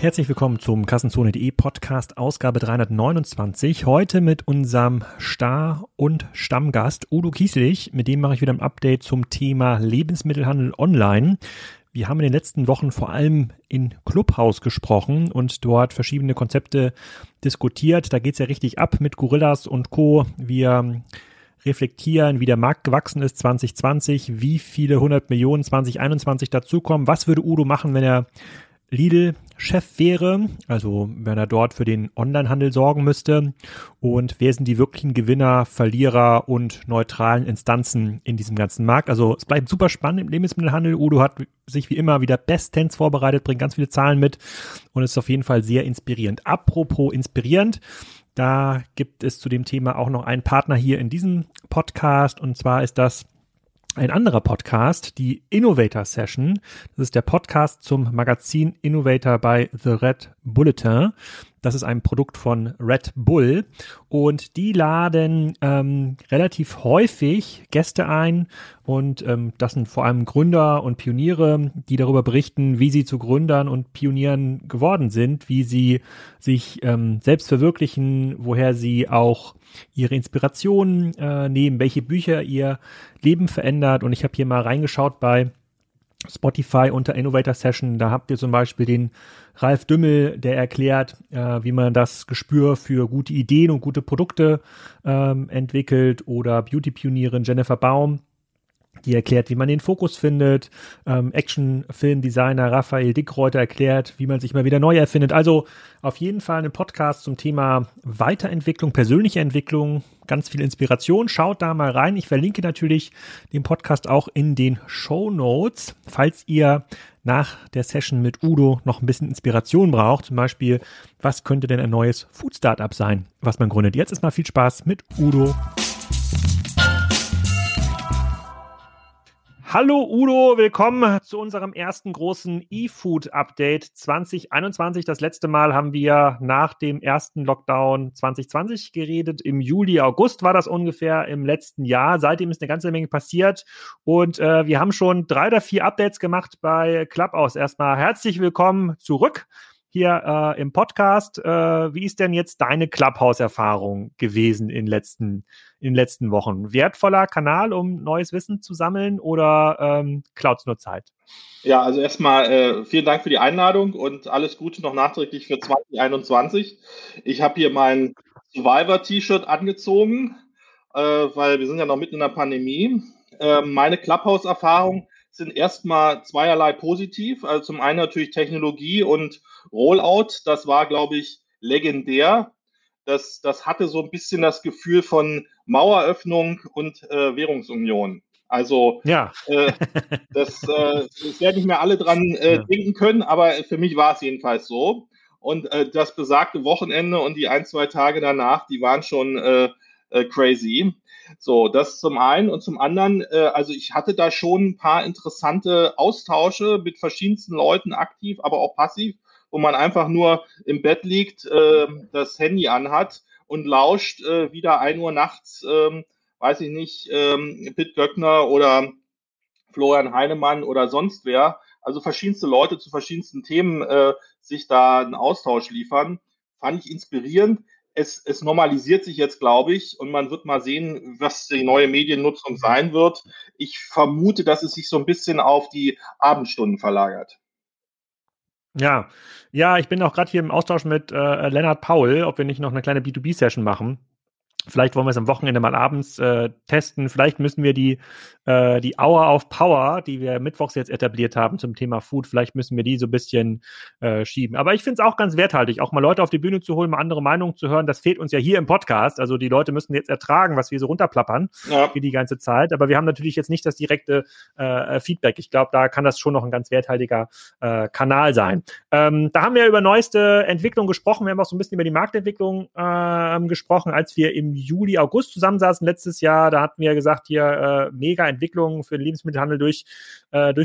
Herzlich willkommen zum Kassenzone.de Podcast, Ausgabe 329. Heute mit unserem Star- und Stammgast Udo Kieslich. Mit dem mache ich wieder ein Update zum Thema Lebensmittelhandel online. Wir haben in den letzten Wochen vor allem in Clubhouse gesprochen und dort verschiedene Konzepte diskutiert. Da geht es ja richtig ab mit Gorillas und Co. Wir reflektieren, wie der Markt gewachsen ist 2020, wie viele 100 Millionen 2021 dazukommen. Was würde Udo machen, wenn er Lidl-Chef wäre, also wenn er dort für den Onlinehandel sorgen müsste? Und wer sind die wirklichen Gewinner, Verlierer und neutralen Instanzen in diesem ganzen Markt? Also es bleibt super spannend im Lebensmittelhandel. Udo hat sich wie immer wieder bestens vorbereitet, bringt ganz viele Zahlen mit und ist auf jeden Fall sehr inspirierend. Apropos inspirierend, da gibt es zu dem Thema auch noch einen Partner hier in diesem Podcast, und zwar ist das ein anderer Podcast, die Innovator Session. Das ist der Podcast zum Magazin Innovator bei The Red Bulletin. Das ist ein Produkt von Red Bull, und die laden relativ häufig Gäste ein, und das sind vor allem Gründer und Pioniere, die darüber berichten, wie sie zu Gründern und Pionieren geworden sind, wie sie sich selbst verwirklichen, woher sie auch ihre Inspirationen nehmen, welche Bücher ihr Leben verändert. Und ich habe hier mal reingeschaut bei Spotify unter Innovator Session, da habt ihr zum Beispiel den Ralf Dümmel, der erklärt, wie man das Gespür für gute Ideen und gute Produkte entwickelt, oder Beauty-Pionierin Jennifer Baum, die erklärt, wie man den Fokus findet, Action-Film-Designer Raphael Dickreuther erklärt, wie man sich mal wieder neu erfindet. Also auf jeden Fall ein Podcast zum Thema Weiterentwicklung, persönliche Entwicklung, ganz viel Inspiration. Schaut da mal rein. Ich verlinke natürlich den Podcast auch in den Shownotes, falls ihr nach der Session mit Udo noch ein bisschen Inspiration braucht. Zum Beispiel, was könnte denn ein neues Food-Startup sein, was man gründet? Jetzt ist mal viel Spaß mit Udo. Hallo Udo, willkommen zu unserem ersten großen E-Food-Update 2021. Das letzte Mal haben wir nach dem ersten Lockdown 2020 geredet. Im Juli, August war das ungefähr im letzten Jahr. Seitdem ist eine ganze Menge passiert, und wir haben schon 3 oder 4 Updates gemacht bei Clubhouse. Erstmal herzlich willkommen zurück hier im Podcast. Wie ist denn jetzt deine Clubhouse-Erfahrung gewesen in den letzten Wochen? Wertvoller Kanal, um neues Wissen zu sammeln, oder klaut's nur Zeit? Ja, also erstmal vielen Dank für die Einladung und alles Gute noch nachträglich für 2021. Ich habe hier mein Survivor-T-Shirt angezogen, weil wir sind ja noch mitten in der Pandemie. Meine Clubhouse-Erfahrung sind erstmal zweierlei positiv. Also zum einen natürlich Technologie und Rollout. Das war, glaube ich, legendär. Das hatte so ein bisschen das Gefühl von Maueröffnung und Währungsunion. Also ja. Das werden nicht mehr alle dran denken können, aber für mich war es jedenfalls so. Und das besagte Wochenende und die 1, 2 Tage danach, die waren schon crazy. So, das zum einen, und zum anderen, also ich hatte da schon ein paar interessante Austausche mit verschiedensten Leuten, aktiv, aber auch passiv, wo man einfach nur im Bett liegt, das Handy anhat und lauscht, wieder 1 Uhr nachts, weiß ich nicht, Pit Göttner oder Florian Heinemann oder sonst wer, also verschiedenste Leute zu verschiedensten Themen sich da einen Austausch liefern, fand ich inspirierend. Es normalisiert sich jetzt, glaube ich, und man wird mal sehen, was die neue Mediennutzung sein wird. Ich vermute, dass es sich so ein bisschen auf die Abendstunden verlagert. Ja, ich bin auch gerade hier im Austausch mit Lennart Paul, ob wir nicht noch eine kleine B2B-Session machen. Vielleicht wollen wir es am Wochenende mal abends testen. Vielleicht müssen wir die Hour of Power, die wir mittwochs jetzt etabliert haben zum Thema Food, vielleicht müssen wir die so ein bisschen schieben. Aber ich finde es auch ganz werthaltig, auch mal Leute auf die Bühne zu holen, mal andere Meinungen zu hören. Das fehlt uns ja hier im Podcast. Also die Leute müssen jetzt ertragen, was wir so runterplappern für die ganze Zeit. Aber wir haben natürlich jetzt nicht das direkte Feedback. Ich glaube, da kann das schon noch ein ganz werthaltiger Kanal sein. Da haben wir über neueste Entwicklung gesprochen. Wir haben auch so ein bisschen über die Marktentwicklung gesprochen, als wir im Juli, August zusammensaßen letztes Jahr. Da hatten wir gesagt, hier mega Entwicklung für den Lebensmittelhandel durch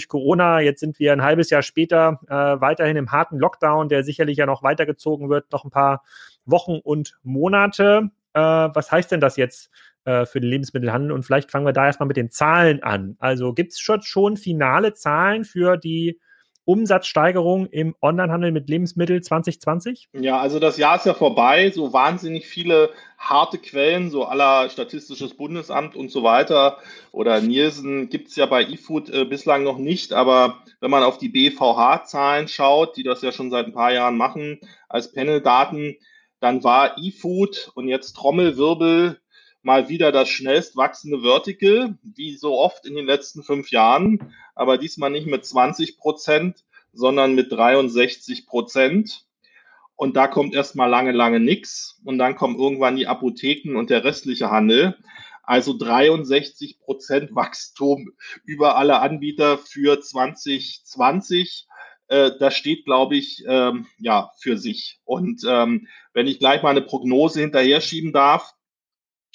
Corona. Jetzt sind wir ein halbes Jahr später weiterhin im harten Lockdown, der sicherlich ja noch weitergezogen wird, noch ein paar Wochen und Monate. Was heißt denn das jetzt für den Lebensmittelhandel? Und vielleicht fangen wir da erstmal mit den Zahlen an. Also gibt es schon finale Zahlen für die Umsatzsteigerung im Onlinehandel mit Lebensmitteln 2020? Ja, also das Jahr ist ja vorbei. So wahnsinnig viele harte Quellen, so à la Statistisches Bundesamt und so weiter oder Nielsen gibt es ja bei eFood bislang noch nicht. Aber wenn man auf die BVH-Zahlen schaut, die das ja schon seit ein paar Jahren machen als Paneldaten, dann war eFood und jetzt Trommelwirbel mal wieder das schnellst wachsende Vertical, wie so oft in den letzten 5 Jahren, aber diesmal nicht mit 20%, sondern mit 63%. Und da kommt erstmal lange nichts. Und dann kommen irgendwann die Apotheken und der restliche Handel. Also 63% Wachstum über alle Anbieter für 2020. Das steht, glaube ich, ja, für sich. Und wenn ich gleich mal eine Prognose hinterher schieben darf,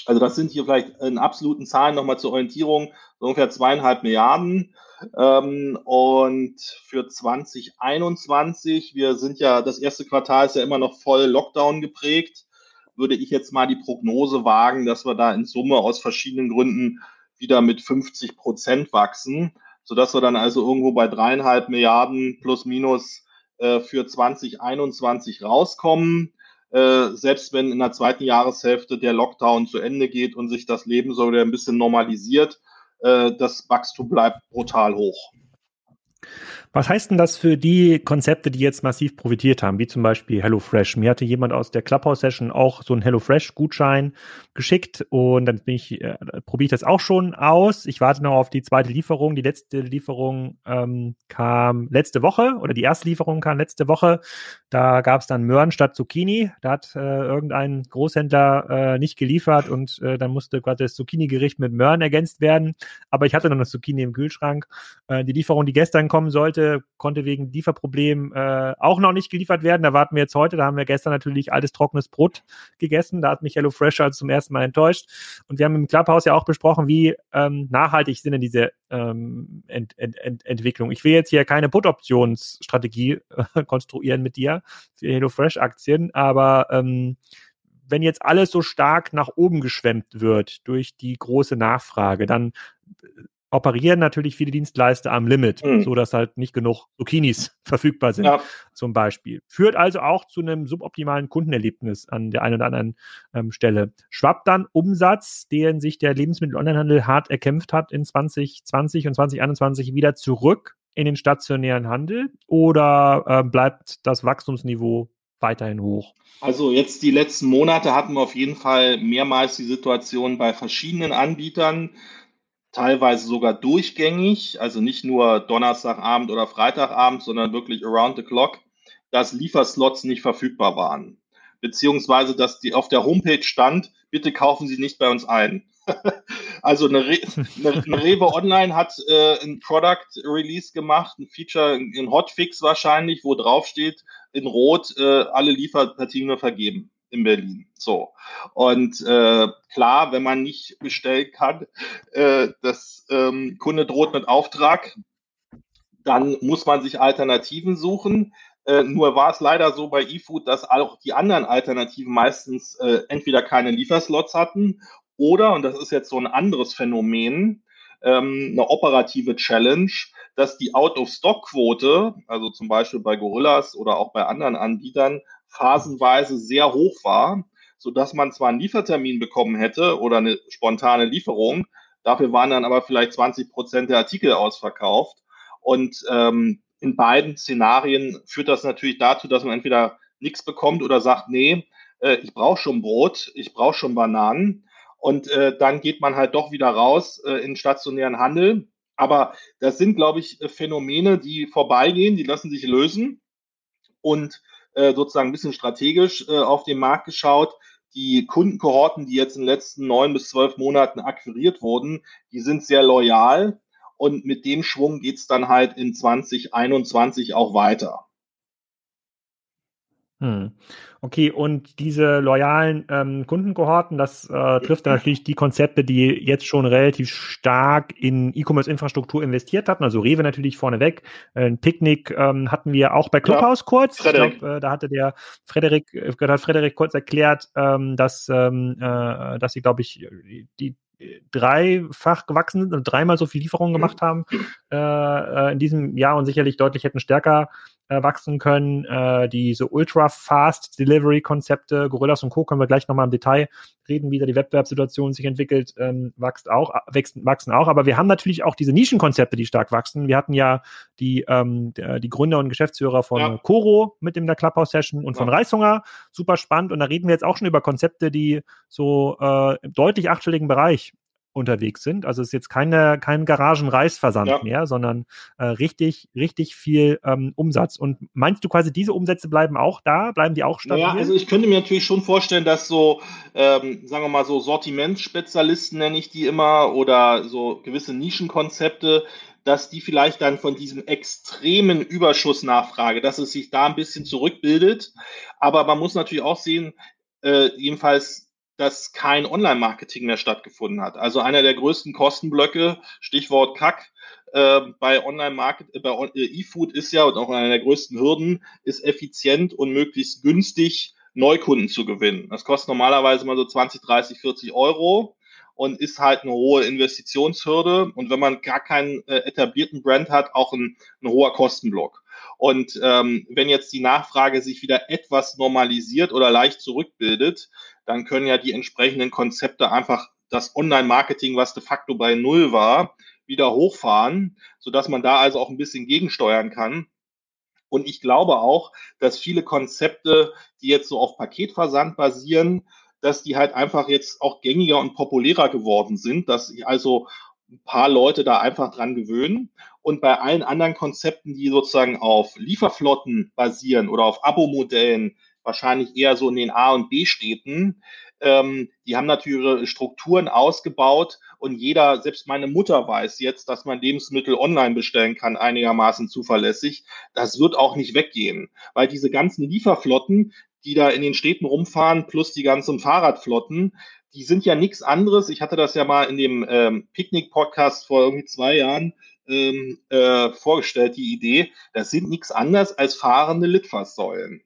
also das sind hier vielleicht in absoluten Zahlen nochmal zur Orientierung, so ungefähr 2,5 Milliarden. Und für 2021, wir sind ja, das erste Quartal ist ja immer noch voll Lockdown geprägt, würde ich jetzt mal die Prognose wagen, dass wir da in Summe aus verschiedenen Gründen wieder mit 50% wachsen, sodass wir dann also irgendwo bei 3,5 Milliarden plus minus für 2021 rauskommen. Selbst wenn in der zweiten Jahreshälfte der Lockdown zu Ende geht und sich das Leben so wieder ein bisschen normalisiert, das Wachstum bleibt brutal hoch. Was heißt denn das für die Konzepte, die jetzt massiv profitiert haben, wie zum Beispiel HelloFresh? Mir hatte jemand aus der Clubhouse-Session auch so einen HelloFresh-Gutschein geschickt und dann probiere ich das auch schon aus. Ich warte noch auf die zweite Lieferung. Die letzte Lieferung kam letzte Woche oder die erste Lieferung kam letzte Woche. Da gab es dann Möhren statt Zucchini. Da hat irgendein Großhändler nicht geliefert und dann musste gerade das Zucchini-Gericht mit Möhren ergänzt werden. Aber ich hatte noch eine Zucchini im Kühlschrank. Die Lieferung, die gestern kommen sollte, konnte wegen Lieferproblem auch noch nicht geliefert werden. Da warten wir jetzt heute. Da haben wir gestern natürlich altes trockenes Brot gegessen. Da hat mich HelloFresh also zum ersten Mal enttäuscht. Und wir haben im Clubhouse ja auch besprochen, wie nachhaltig sind denn diese Entwicklung. Ich will jetzt hier keine Put-Options-Strategie konstruieren mit dir für HelloFresh-Aktien, aber wenn jetzt alles so stark nach oben geschwemmt wird durch die große Nachfrage, dann operieren natürlich viele Dienstleister am Limit, sodass halt nicht genug Zucchinis verfügbar sind, ja, zum Beispiel. Führt also auch zu einem suboptimalen Kundenerlebnis an der einen oder anderen Stelle. Schwappt dann Umsatz, den sich der Lebensmittel-Onlinehandel hart erkämpft hat in 2020 und 2021 wieder zurück in den stationären Handel oder bleibt das Wachstumsniveau weiterhin hoch? Also jetzt die letzten Monate hatten wir auf jeden Fall mehrmals die Situation bei verschiedenen Anbietern, teilweise sogar durchgängig, also nicht nur Donnerstagabend oder Freitagabend, sondern wirklich around the clock, dass Lieferslots nicht verfügbar waren. Beziehungsweise, dass die auf der Homepage stand, bitte kaufen Sie nicht bei uns ein. Also eine Rewe Online hat ein Product Release gemacht, ein Feature, ein Hotfix wahrscheinlich, wo drauf steht, in Rot, alle Lieferpartien nur vergeben. In Berlin. So. Und klar, wenn man nicht bestellen kann, das Kunde droht mit Auftrag, dann muss man sich Alternativen suchen. Nur war es leider so bei eFood, dass auch die anderen Alternativen meistens entweder keine Lieferslots hatten oder, und das ist jetzt so ein anderes Phänomen, eine operative Challenge, dass die Out-of-Stock-Quote, also zum Beispiel bei Gorillas oder auch bei anderen Anbietern, phasenweise sehr hoch war, sodass man zwar einen Liefertermin bekommen hätte oder eine spontane Lieferung, dafür waren dann aber vielleicht 20% der Artikel ausverkauft. Und in beiden Szenarien führt das natürlich dazu, dass man entweder nichts bekommt oder sagt, nee, ich brauche schon Brot, ich brauche schon Bananen. Und dann geht man halt doch wieder raus in stationären Handel. Aber das sind, glaube ich, Phänomene, die vorbeigehen, die lassen sich lösen. Und sozusagen ein bisschen strategisch auf den Markt geschaut. Die Kundenkohorten, die jetzt in den letzten 9 bis 12 Monaten akquiriert wurden, die sind sehr loyal und mit dem Schwung geht es dann halt in 2021 auch weiter. Okay, und diese loyalen Kundenkohorten, das trifft dann natürlich die Konzepte, die jetzt schon relativ stark in E-Commerce-Infrastruktur investiert hatten, also Rewe natürlich vorneweg, ein Picknick hatten wir auch bei Clubhouse kurz, Frederik. Ich glaube, da hatte der Frederik kurz erklärt, dass sie, glaube ich, die dreifach gewachsen sind und dreimal so viel Lieferungen gemacht haben in diesem Jahr und sicherlich deutlich hätten stärker wachsen können. Diese Ultra-Fast-Delivery-Konzepte, Gorillas und Co. können wir gleich nochmal im Detail reden, wie da die Wettbewerbssituation sich entwickelt, wachsen auch. Aber wir haben natürlich auch diese Nischenkonzepte, die stark wachsen. Wir hatten ja die Gründer und Geschäftsführer von Koro mit in der Clubhouse-Session und von Reishunger. Super spannend. Und da reden wir jetzt auch schon über Konzepte, die so im deutlich achtstelligen Bereich unterwegs sind. Also es ist jetzt kein Garagenreisversand mehr, sondern richtig viel Umsatz. Und meinst du quasi, diese Umsätze bleiben auch da? Bleiben die auch stabil? Ja, also ich könnte mir natürlich schon vorstellen, dass so, sagen wir mal so Sortimentsspezialisten, nenne ich die immer, oder so gewisse Nischenkonzepte, dass die vielleicht dann von diesem extremen Überschussnachfrage, dass es sich da ein bisschen zurückbildet. Aber man muss natürlich auch sehen, jedenfalls dass kein Online-Marketing mehr stattgefunden hat. Also einer der größten Kostenblöcke, Stichwort Kack, bei E-Food ist ja, und auch einer der größten Hürden, ist effizient und möglichst günstig Neukunden zu gewinnen. Das kostet normalerweise mal so 20, 30, 40 Euro und ist halt eine hohe Investitionshürde. Und wenn man gar keinen etablierten Brand hat, auch ein hoher Kostenblock. Und wenn jetzt die Nachfrage sich wieder etwas normalisiert oder leicht zurückbildet, dann können ja die entsprechenden Konzepte einfach das Online-Marketing, was de facto bei Null war, wieder hochfahren, sodass man da also auch ein bisschen gegensteuern kann. Und ich glaube auch, dass viele Konzepte, die jetzt so auf Paketversand basieren, dass die halt einfach jetzt auch gängiger und populärer geworden sind, dass sich also ein paar Leute da einfach dran gewöhnen. Und bei allen anderen Konzepten, die sozusagen auf Lieferflotten basieren oder auf Abo-Modellen, wahrscheinlich eher so in den A- und B-Städten. Die haben natürlich ihre Strukturen ausgebaut und jeder, selbst meine Mutter weiß jetzt, dass man Lebensmittel online bestellen kann, einigermaßen zuverlässig. Das wird auch nicht weggehen, weil diese ganzen Lieferflotten, die da in den Städten rumfahren, plus die ganzen Fahrradflotten, die sind ja nichts anderes. Ich hatte das ja mal in dem Picknick-Podcast vor irgendwie 2 Jahren vorgestellt, die Idee. Das sind nichts anderes als fahrende Litfaßsäulen.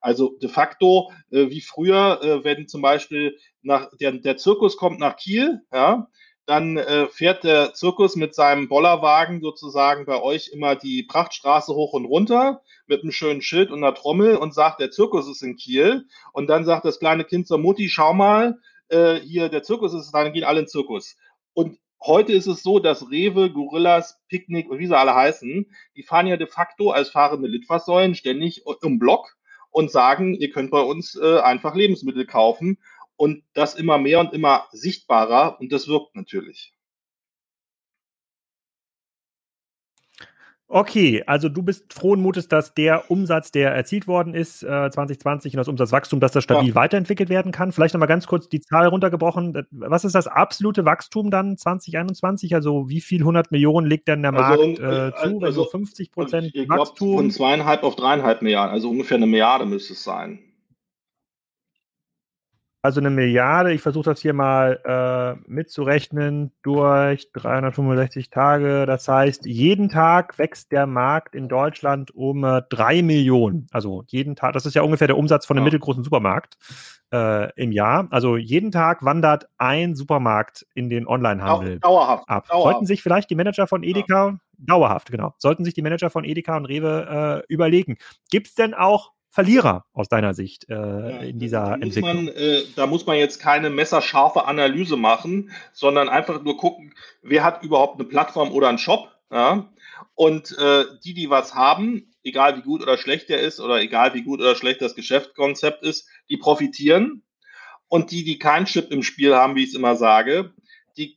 Also de facto, wie früher, wenn zum Beispiel der Zirkus kommt nach Kiel, ja, dann fährt der Zirkus mit seinem Bollerwagen sozusagen bei euch immer die Prachtstraße hoch und runter mit einem schönen Schild und einer Trommel und sagt, der Zirkus ist in Kiel. Und dann sagt das kleine Kind zur Mutti, schau mal, hier, der Zirkus ist, dann gehen alle in den Zirkus. Und heute ist es so, dass Rewe, Gorillas, Picknick und wie sie alle heißen, die fahren ja de facto als fahrende Litfaßsäulen ständig im Block und sagen, ihr könnt bei uns einfach Lebensmittel kaufen und das immer mehr und immer sichtbarer und das wirkt natürlich. Okay, also du bist frohen Mutes, dass der Umsatz, der erzielt worden ist, 2020 und das Umsatzwachstum, dass das stabil weiterentwickelt werden kann. Vielleicht nochmal ganz kurz die Zahl runtergebrochen. Was ist das absolute Wachstum dann 2021? Also wie viel 100 Millionen legt denn der Markt zu? Also 50% ich Wachstum? Glaub, von 2,5 auf 3,5 Milliarden, also ungefähr 1 Milliarde müsste es sein. Also 1 Milliarde, ich versuche das hier mal mitzurechnen, durch 365 Tage. Das heißt, jeden Tag wächst der Markt in Deutschland um 3 Millionen. Also jeden Tag, das ist ja ungefähr der Umsatz von einem mittelgroßen Supermarkt im Jahr. Also jeden Tag wandert ein Supermarkt in den Onlinehandel ab. Sollten sich vielleicht die Manager von Edeka, dauerhaft, genau, sollten sich die Manager von Edeka und Rewe überlegen. Gibt es denn auch Verlierer aus deiner Sicht in dieser Entwicklung? Da muss man jetzt keine messerscharfe Analyse machen, sondern einfach nur gucken, wer hat überhaupt eine Plattform oder einen Shop. Ja? Und die was haben, egal wie gut oder schlecht der ist oder egal wie gut oder schlecht das Geschäftskonzept ist, die profitieren. Und die kein Chip im Spiel haben, wie ich es immer sage, die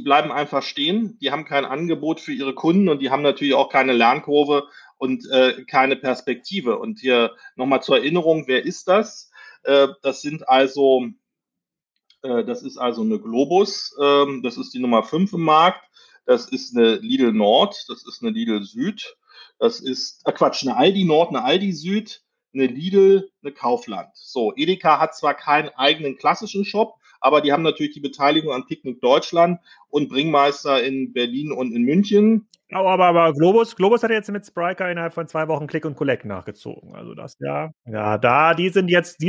bleiben einfach stehen. Die haben kein Angebot für ihre Kunden und die haben natürlich auch keine Lernkurve, und keine Perspektive. Und hier nochmal zur Erinnerung, wer ist das? Das ist also eine Globus, das ist die Nummer 5 im Markt, das ist eine Lidl Nord, das ist eine Lidl Süd, das ist, eine Aldi Nord, eine Aldi Süd, eine Lidl, eine Kaufland. So, Edeka hat zwar keinen eigenen klassischen Shop, aber die haben natürlich die Beteiligung an Picknick Deutschland und Bringmeister in Berlin und in München. Aber Globus hat jetzt mit Spryker innerhalb von 2 Wochen Click und Collect nachgezogen. Also das die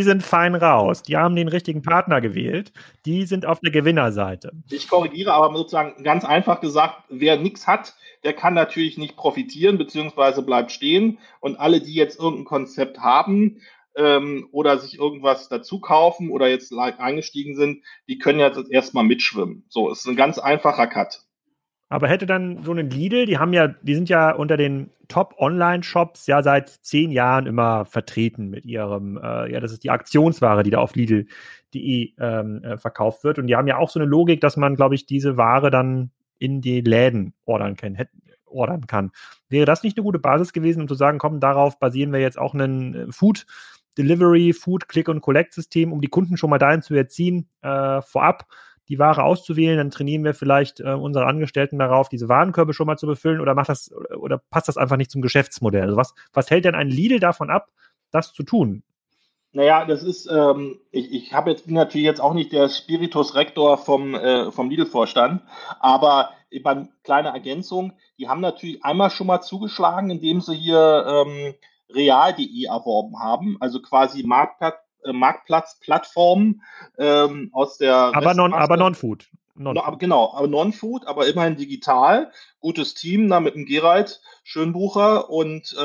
sind fein raus. Die haben den richtigen Partner gewählt. Die sind auf der Gewinnerseite. Ich korrigiere aber sozusagen ganz einfach gesagt, wer nichts hat, der kann natürlich nicht profitieren, beziehungsweise bleibt stehen. Und alle, die jetzt irgendein Konzept haben oder sich irgendwas dazu kaufen oder jetzt eingestiegen sind, die können jetzt erstmal mitschwimmen. So, es ist ein ganz einfacher Cut. Aber hätte dann so einen Lidl, die sind ja unter den Top-Online-Shops ja seit 10 Jahren immer vertreten mit ihrem, das ist die Aktionsware, die da auf Lidl.de verkauft wird. Und die haben ja auch so eine Logik, dass man, glaube ich, diese Ware dann in die Läden ordern kann. Wäre das nicht eine gute Basis gewesen, um zu sagen, komm, darauf basieren wir jetzt auch einen Food-Delivery, Food-Click-and-Collect-System, um die Kunden schon mal dahin zu erziehen, vorab die Ware auszuwählen, dann trainieren wir vielleicht unsere Angestellten darauf, diese Warenkörbe schon mal zu befüllen oder passt das einfach nicht zum Geschäftsmodell? Also was hält denn ein Lidl davon ab, das zu tun? Naja, das ist, ich bin natürlich jetzt auch nicht der Spiritus Rector vom Lidl-Vorstand, aber eine kleine Ergänzung, die haben natürlich einmal schon mal zugeschlagen, indem sie hier Real.de erworben haben, also quasi Marktplatzplattformen aus der... Aber Non-Food. Aber Non-Food, aber immerhin digital. Gutes Team, da mit dem Gerald Schönbucher. Und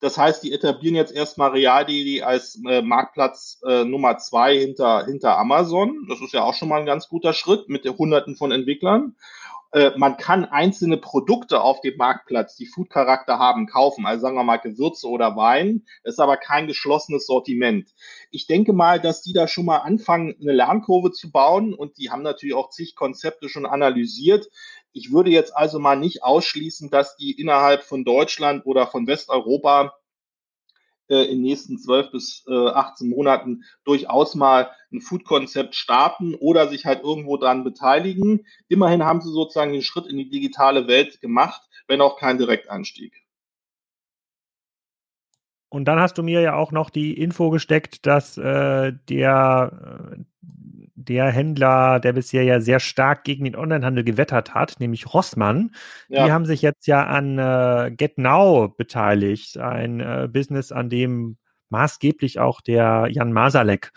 das heißt, die etablieren jetzt erstmal Real.de als Marktplatz Nummer 2 hinter Amazon. Das ist ja auch schon mal ein ganz guter Schritt mit Hunderten von Entwicklern. Man kann einzelne Produkte auf dem Marktplatz, die Food-Charakter haben, kaufen, also sagen wir mal Gewürze oder Wein, das ist aber kein geschlossenes Sortiment. Ich denke mal, dass die da schon mal anfangen, eine Lernkurve zu bauen und die haben natürlich auch zig Konzepte schon analysiert. Ich würde jetzt also mal nicht ausschließen, dass die innerhalb von Deutschland oder von Westeuropa in den nächsten 12 bis 18 Monaten durchaus mal ein Food-Konzept starten oder sich halt irgendwo dran beteiligen. Immerhin haben sie sozusagen den Schritt in die digitale Welt gemacht, wenn auch kein Direkteinstieg. Und dann hast du mir ja auch noch die Info gesteckt, dass der Händler, der bisher ja sehr stark gegen den Onlinehandel gewettert hat, nämlich Rossmann, Die haben sich jetzt ja an GetNow beteiligt, ein Business, an dem maßgeblich auch der Jan Masalek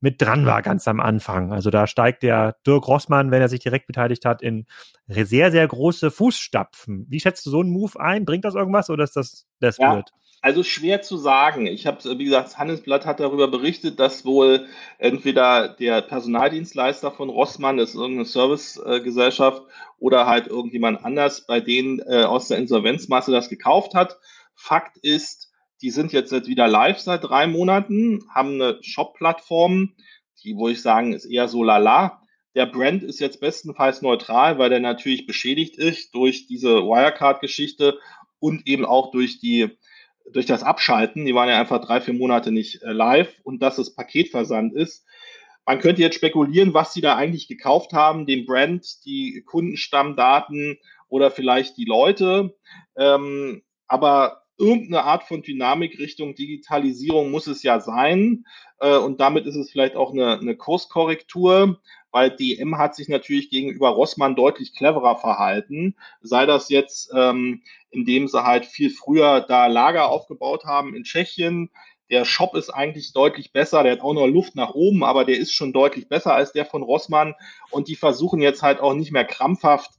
mit dran war ganz am Anfang. Also da steigt der Dirk Rossmann, wenn er sich direkt beteiligt hat, in sehr, sehr große Fußstapfen. Wie schätzt du so einen Move ein? Bringt das irgendwas oder ist das blöd? Also schwer zu sagen. Ich habe, wie gesagt, das Handelsblatt hat darüber berichtet, dass wohl entweder der Personaldienstleister von Rossmann, das ist irgendeine Servicegesellschaft, oder halt irgendjemand anders, bei denen aus der Insolvenzmasse das gekauft hat. Fakt ist, die sind jetzt wieder live seit 3 Monaten, haben eine Shop-Plattform, die, wo ich sagen, ist eher so lala. Der Brand ist jetzt bestenfalls neutral, weil der natürlich beschädigt ist durch diese Wirecard-Geschichte und eben auch durch das Abschalten. Die waren ja einfach 3-4 Monate nicht live und dass es Paketversand ist. Man könnte jetzt spekulieren, was sie da eigentlich gekauft haben, den Brand, die Kundenstammdaten oder vielleicht die Leute. Aber irgendeine Art von Dynamik Richtung Digitalisierung muss es ja sein. Und damit ist es vielleicht auch eine Kurskorrektur, weil DM hat sich natürlich gegenüber Rossmann deutlich cleverer verhalten. Sei das jetzt, indem sie halt viel früher da Lager aufgebaut haben in Tschechien. Der Shop ist eigentlich deutlich besser. Der hat auch noch Luft nach oben, aber der ist schon deutlich besser als der von Rossmann. Und die versuchen jetzt halt auch nicht mehr krampfhaft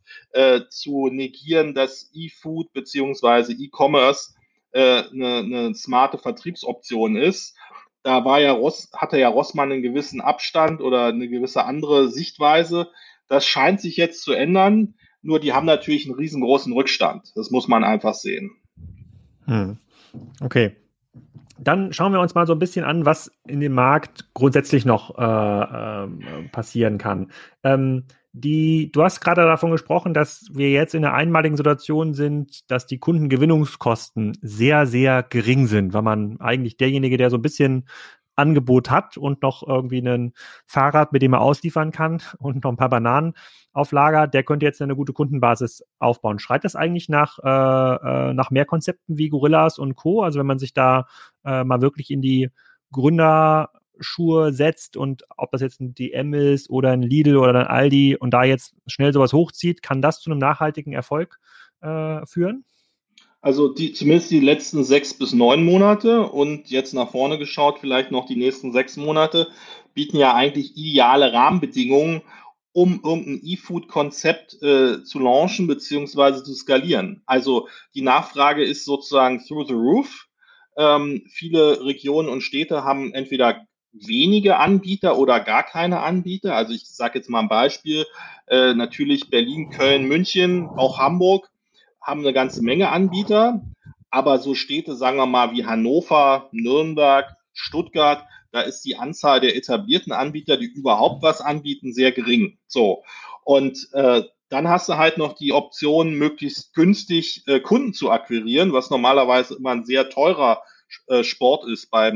zu negieren, dass E-Food bzw. E-Commerce eine smarte Vertriebsoption ist. Da hatte Rossmann einen gewissen Abstand oder eine gewisse andere Sichtweise. Das scheint sich jetzt zu ändern, nur die haben natürlich einen riesengroßen Rückstand. Das muss man einfach sehen. Okay. Dann schauen wir uns mal so ein bisschen an, was in dem Markt grundsätzlich noch passieren kann. Du hast gerade davon gesprochen, dass wir jetzt in einer einmaligen Situation sind, dass die Kundengewinnungskosten sehr, sehr gering sind, weil man eigentlich derjenige, der so ein bisschen Angebot hat und noch irgendwie ein Fahrrad, mit dem er ausliefern kann und noch ein paar Bananen auf Lager, der könnte jetzt eine gute Kundenbasis aufbauen. Schreit das eigentlich nach mehr Konzepten wie Gorillas und Co.? Also wenn man sich da mal wirklich in die Gründer Schuhe setzt und ob das jetzt ein DM ist oder ein Lidl oder ein Aldi und da jetzt schnell sowas hochzieht, kann das zu einem nachhaltigen Erfolg führen? Also zumindest die letzten 6 bis 9 Monate und jetzt nach vorne geschaut, vielleicht noch die nächsten 6 Monate, bieten ja eigentlich ideale Rahmenbedingungen, um irgendein E-Food-Konzept zu launchen bzw. zu skalieren. Also die Nachfrage ist sozusagen through the roof. Viele Regionen und Städte haben entweder wenige Anbieter oder gar keine Anbieter. Also ich sage jetzt mal ein Beispiel, natürlich Berlin, Köln, München, auch Hamburg haben eine ganze Menge Anbieter. Aber so Städte, sagen wir mal, wie Hannover, Nürnberg, Stuttgart, da ist die Anzahl der etablierten Anbieter, die überhaupt was anbieten, sehr gering. So. Und dann hast du halt noch die Option, möglichst günstig Kunden zu akquirieren, was normalerweise immer ein sehr teurer Sport ist bei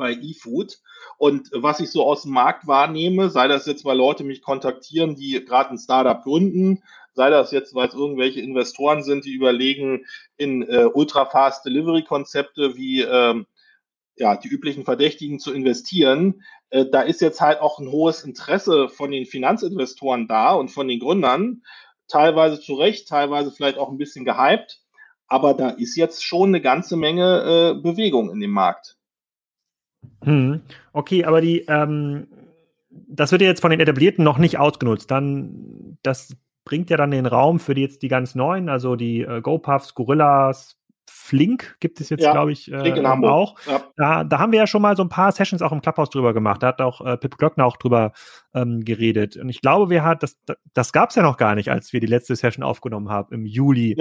E-Food. Und was ich so aus dem Markt wahrnehme, sei das jetzt, weil Leute mich kontaktieren, die gerade ein Startup gründen, sei das jetzt, weil es irgendwelche Investoren sind, die überlegen, in Ultra-Fast-Delivery-Konzepte wie die üblichen Verdächtigen zu investieren, da ist jetzt halt auch ein hohes Interesse von den Finanzinvestoren da und von den Gründern, teilweise zu Recht, teilweise vielleicht auch ein bisschen gehypt, aber da ist jetzt schon eine ganze Menge Bewegung in dem Markt. Okay, aber das wird ja jetzt von den Etablierten noch nicht ausgenutzt, das bringt ja dann den Raum für die ganz Neuen, also die GoPuffs, Gorillas, Flink gibt es jetzt, glaube ich, auch. Ja. Da haben wir ja schon mal so ein paar Sessions auch im Clubhouse drüber gemacht. Da hat auch Pit Göttner auch drüber geredet. Und ich glaube, das gab es ja noch gar nicht, als wir die letzte Session aufgenommen haben im Juli,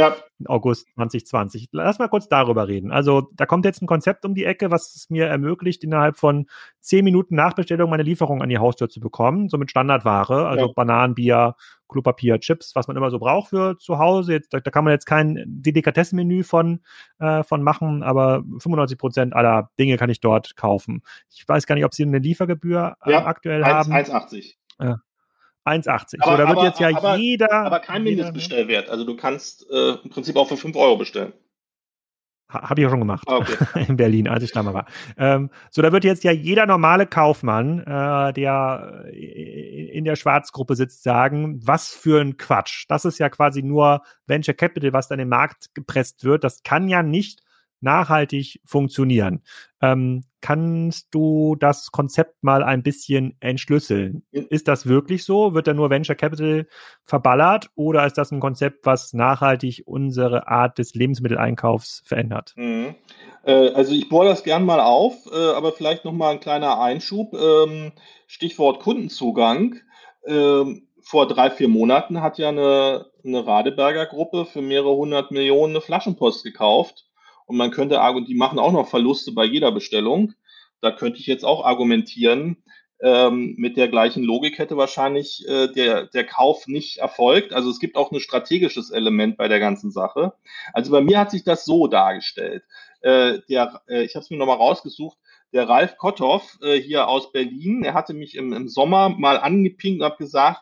August 2020. Lass mal kurz darüber reden. Also da kommt jetzt ein Konzept um die Ecke, was es mir ermöglicht, innerhalb von 10 Minuten Nachbestellung meine Lieferung an die Haustür zu bekommen, so mit Standardware, also Bananen, Bier, Klopapier, Chips, was man immer so braucht für zu Hause. Jetzt, da kann man jetzt kein Delikatessenmenü von machen, aber 95% aller Dinge kann ich dort kaufen. Ich weiß gar nicht, ob Sie eine Liefergebühr aktuell haben. 1,80. 1,80. Aber, so, da wird aber, jetzt ja aber, jeder... Aber kein Mindestbestellwert. Also du kannst im Prinzip auch für 5 Euro bestellen. Habe ich ja schon gemacht, in Berlin, als ich da mal war. Da wird jetzt ja jeder normale Kaufmann, der in der Schwarzgruppe sitzt, sagen, was für ein Quatsch. Das ist ja quasi nur Venture Capital, was dann in den Markt gepresst wird. Das kann ja nicht nachhaltig funktionieren. Kannst du das Konzept mal ein bisschen entschlüsseln? Ist das wirklich so? Wird da nur Venture Capital verballert oder ist das ein Konzept, was nachhaltig unsere Art des Lebensmitteleinkaufs verändert? Mhm. Also ich bohre das gern mal auf, aber vielleicht nochmal ein kleiner Einschub. Stichwort Kundenzugang. Vor 3-4 Monaten hat ja eine Radeberger Gruppe für mehrere 100 Millionen eine Flaschenpost gekauft. Und man könnte die machen auch noch Verluste bei jeder Bestellung. Da könnte ich jetzt auch argumentieren, mit der gleichen Logik hätte wahrscheinlich der Kauf nicht erfolgt. Also es gibt auch ein strategisches Element bei der ganzen Sache. Also bei mir hat sich das so dargestellt. Ich habe es mir nochmal rausgesucht, der Ralf Kotthoff hier aus Berlin, er hatte mich im Sommer mal angepinkt und hat gesagt,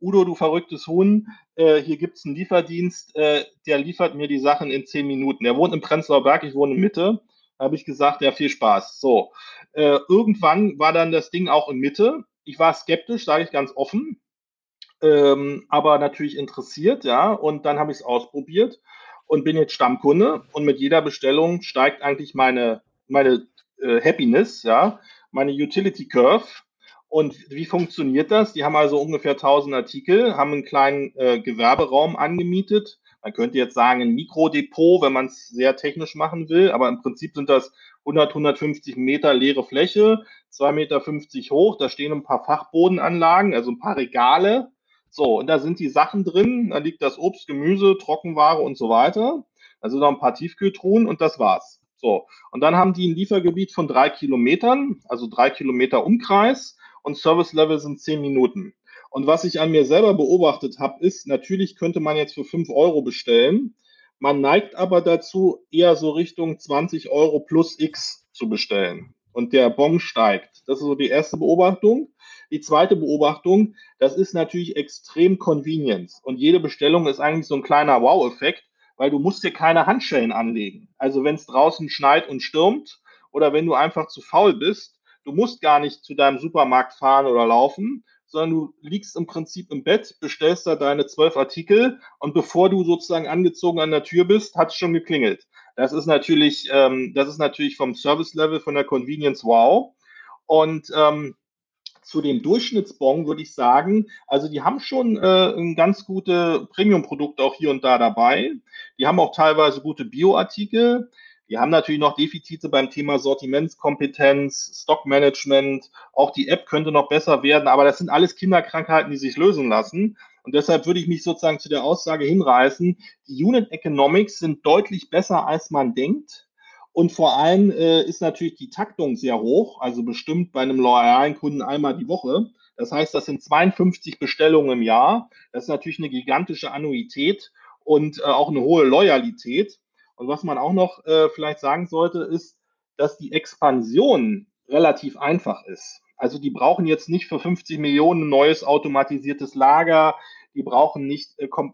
Udo, du verrücktes Huhn, hier gibt es einen Lieferdienst, der liefert mir die Sachen in 10 Minuten. Er wohnt im Prenzlauer Berg, ich wohne in Mitte. Da habe ich gesagt, ja, viel Spaß. So, irgendwann war dann das Ding auch in Mitte. Ich war skeptisch, sage ich ganz offen, aber natürlich interessiert, ja. Und dann habe ich es ausprobiert und bin jetzt Stammkunde. Und mit jeder Bestellung steigt eigentlich meine Happiness, ja, meine Utility Curve. Und wie funktioniert das? Die haben also ungefähr 1000 Artikel, haben einen kleinen Gewerberaum angemietet. Man könnte jetzt sagen, ein Mikrodepot, wenn man es sehr technisch machen will. Aber im Prinzip sind das 100, 150 Meter leere Fläche, 2,50 Meter hoch. Da stehen ein paar Fachbodenanlagen, also ein paar Regale. So, und da sind die Sachen drin. Da liegt das Obst, Gemüse, Trockenware und so weiter. Also noch ein paar Tiefkühltruhen und das war's. So, und dann haben die ein Liefergebiet von 3 Kilometern, also 3 Kilometer Umkreis. Und Service-Level sind 10 Minuten. Und was ich an mir selber beobachtet habe, ist, natürlich könnte man jetzt für 5 Euro bestellen. Man neigt aber dazu, eher so Richtung 20 Euro plus X zu bestellen. Und der Bon steigt. Das ist so die erste Beobachtung. Die zweite Beobachtung, das ist natürlich extrem Convenience. Und jede Bestellung ist eigentlich so ein kleiner Wow-Effekt, weil du musst dir keine Handschellen anlegen. Also wenn es draußen schneit und stürmt oder wenn du einfach zu faul bist, Du musst gar nicht zu deinem Supermarkt fahren oder laufen, sondern du liegst im Prinzip im Bett, bestellst da deine 12 Artikel und bevor du sozusagen angezogen an der Tür bist, hat es schon geklingelt. Das ist natürlich vom Service-Level, von der Convenience, wow. Und zu dem Durchschnittsbon würde ich sagen, also die haben schon ganz gute Premium-Produkte auch hier und da dabei. Die haben auch teilweise gute Bio-Artikel. Die haben natürlich noch Defizite beim Thema Sortimentskompetenz, Stockmanagement. Auch die App könnte noch besser werden, aber das sind alles Kinderkrankheiten, die sich lösen lassen. Und deshalb würde ich mich sozusagen zu der Aussage hinreißen, die Unit Economics sind deutlich besser, als man denkt. Und vor allem ist natürlich die Taktung sehr hoch, also bestimmt bei einem loyalen Kunden einmal die Woche. Das heißt, das sind 52 Bestellungen im Jahr. Das ist natürlich eine gigantische Annuität und auch eine hohe Loyalität. Und was man auch noch vielleicht sagen sollte, ist, dass die Expansion relativ einfach ist. Also die brauchen jetzt nicht für 50 Millionen ein neues automatisiertes Lager. Die brauchen nicht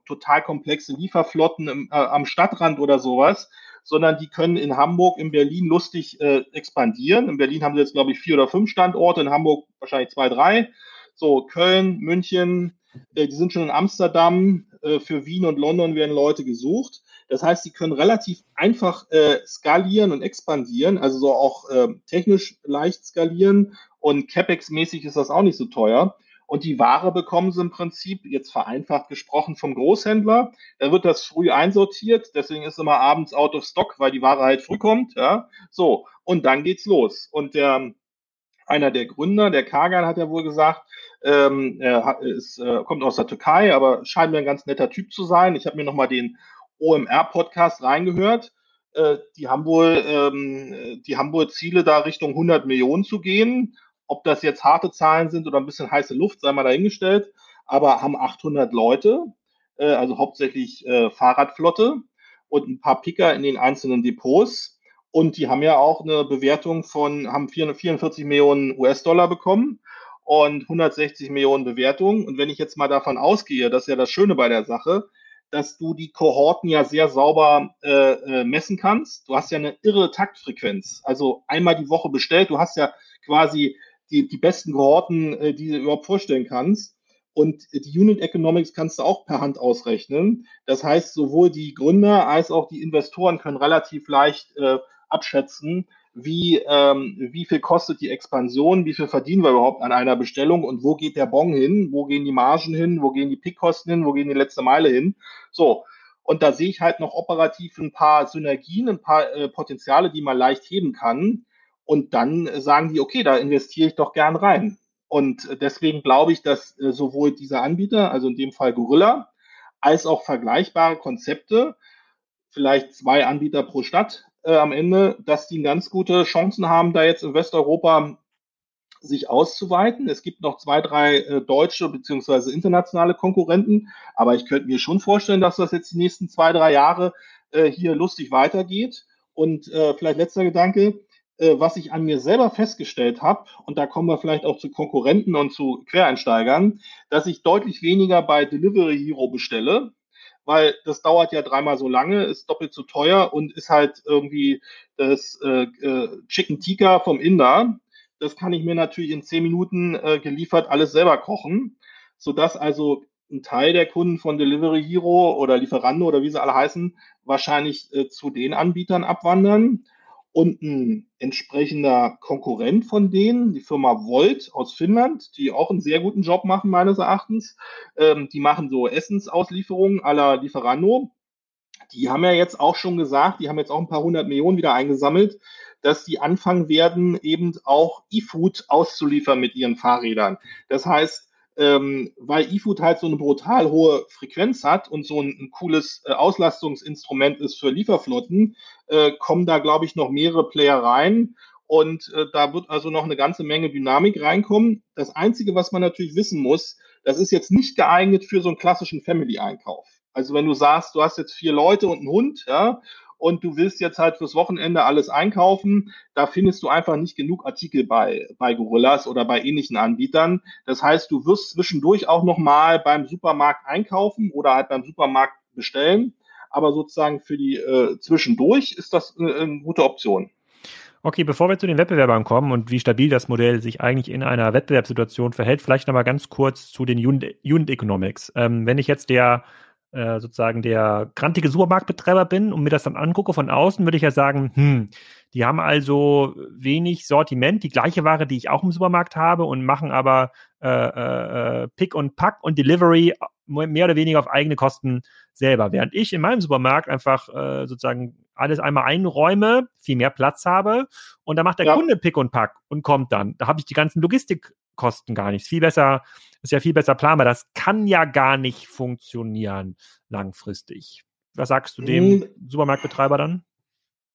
total komplexe Lieferflotten am Stadtrand oder sowas, sondern die können in Hamburg, in Berlin lustig expandieren. In Berlin haben sie jetzt, glaube ich, 4 oder 5 Standorte, in Hamburg wahrscheinlich 2, 3. So, Köln, München, die sind schon in Amsterdam, für Wien und London werden Leute gesucht. Das heißt, sie können relativ einfach skalieren und expandieren, also so auch technisch leicht skalieren und CapEx-mäßig ist das auch nicht so teuer. Und die Ware bekommen sie im Prinzip, jetzt vereinfacht gesprochen, vom Großhändler. Da wird das früh einsortiert, deswegen ist immer abends out of stock, weil die Ware halt früh kommt. Ja? So, und dann geht's los. Und einer der Gründer, der Kagan, hat ja wohl gesagt, kommt aus der Türkei, aber scheint mir ein ganz netter Typ zu sein. Ich habe mir nochmal den OMR-Podcast reingehört. Die haben wohl Ziele, da Richtung 100 Millionen zu gehen. Ob das jetzt harte Zahlen sind oder ein bisschen heiße Luft, sei mal dahingestellt, aber haben 800 Leute, also hauptsächlich Fahrradflotte und ein paar Picker in den einzelnen Depots und die haben ja auch eine Bewertung haben 44 Millionen US-Dollar bekommen und 160 Millionen Bewertung und wenn ich jetzt mal davon ausgehe, das ist ja das Schöne bei der Sache, dass du die Kohorten ja sehr sauber messen kannst, du hast ja eine irre Taktfrequenz, also einmal die Woche bestellt, du hast ja quasi die besten Kohorten, die du überhaupt vorstellen kannst. Und die Unit Economics kannst du auch per Hand ausrechnen. Das heißt, sowohl die Gründer als auch die Investoren können relativ leicht abschätzen, wie viel kostet die Expansion, wie viel verdienen wir überhaupt an einer Bestellung und wo geht der Bon hin, wo gehen die Margen hin, wo gehen die Pickkosten hin, wo gehen die letzte Meile hin. So, und da sehe ich halt noch operativ ein paar Synergien, ein paar Potenziale, die man leicht heben kann. Und dann sagen die, okay, da investiere ich doch gern rein. Und deswegen glaube ich, dass sowohl dieser Anbieter, also in dem Fall Gorilla, als auch vergleichbare Konzepte, vielleicht 2 Anbieter pro Stadt am Ende, dass die ganz gute Chancen haben, da jetzt in Westeuropa sich auszuweiten. Es gibt noch 2, 3 deutsche bzw. internationale Konkurrenten, aber ich könnte mir schon vorstellen, dass das jetzt die nächsten 2, 3 Jahre hier lustig weitergeht. Und vielleicht letzter Gedanke, was ich an mir selber festgestellt habe, und da kommen wir vielleicht auch zu Konkurrenten und zu Quereinsteigern, dass ich deutlich weniger bei Delivery Hero bestelle, weil das dauert ja 3-mal so lange, ist doppelt so teuer und ist halt irgendwie das Chicken Tikka vom Inder. Das kann ich mir natürlich in 10 Minuten geliefert alles selber kochen, sodass also ein Teil der Kunden von Delivery Hero oder Lieferando oder wie sie alle heißen, wahrscheinlich zu den Anbietern abwandern. Und ein entsprechender Konkurrent von denen, die Firma Wolt aus Finnland, die auch einen sehr guten Job machen, meines Erachtens. Die machen so Essensauslieferungen à la Lieferando. Die haben ja jetzt auch schon gesagt, die haben jetzt auch ein paar 100 Millionen wieder eingesammelt, dass die anfangen werden, eben auch E-Food auszuliefern mit ihren Fahrrädern. Das heißt, weil E-Food halt so eine brutal hohe Frequenz hat und so ein cooles Auslastungsinstrument ist für Lieferflotten, kommen da, glaube ich, noch mehrere Player rein und da wird also noch eine ganze Menge Dynamik reinkommen. Das Einzige, was man natürlich wissen muss, das ist jetzt nicht geeignet für so einen klassischen Family-Einkauf. Also wenn du sagst, du hast jetzt 4 Leute und einen Hund, ja, und du willst jetzt halt fürs Wochenende alles einkaufen, da findest du einfach nicht genug Artikel bei Gorillas oder bei ähnlichen Anbietern. Das heißt, du wirst zwischendurch auch nochmal beim Supermarkt einkaufen oder halt beim Supermarkt bestellen, aber sozusagen für die zwischendurch ist das eine gute Option. Okay, bevor wir zu den Wettbewerbern kommen und wie stabil das Modell sich eigentlich in einer Wettbewerbssituation verhält, vielleicht nochmal ganz kurz zu den Unit Economics. Wenn ich jetzt der grantige Supermarktbetreiber bin und mir das dann angucke von außen, würde ich ja sagen, die haben also wenig Sortiment, die gleiche Ware, die ich auch im Supermarkt habe, und machen aber Pick und Pack und Delivery mehr oder weniger auf eigene Kosten selber. Während ich in meinem Supermarkt einfach alles einmal einräume, viel mehr Platz habe, und da macht der Kunde Pick und Pack und kommt dann. Da habe ich die ganzen Logistikkosten gar nicht. Ist ja viel besser planbar. Das kann ja gar nicht funktionieren langfristig. Was sagst du dem Supermarktbetreiber dann?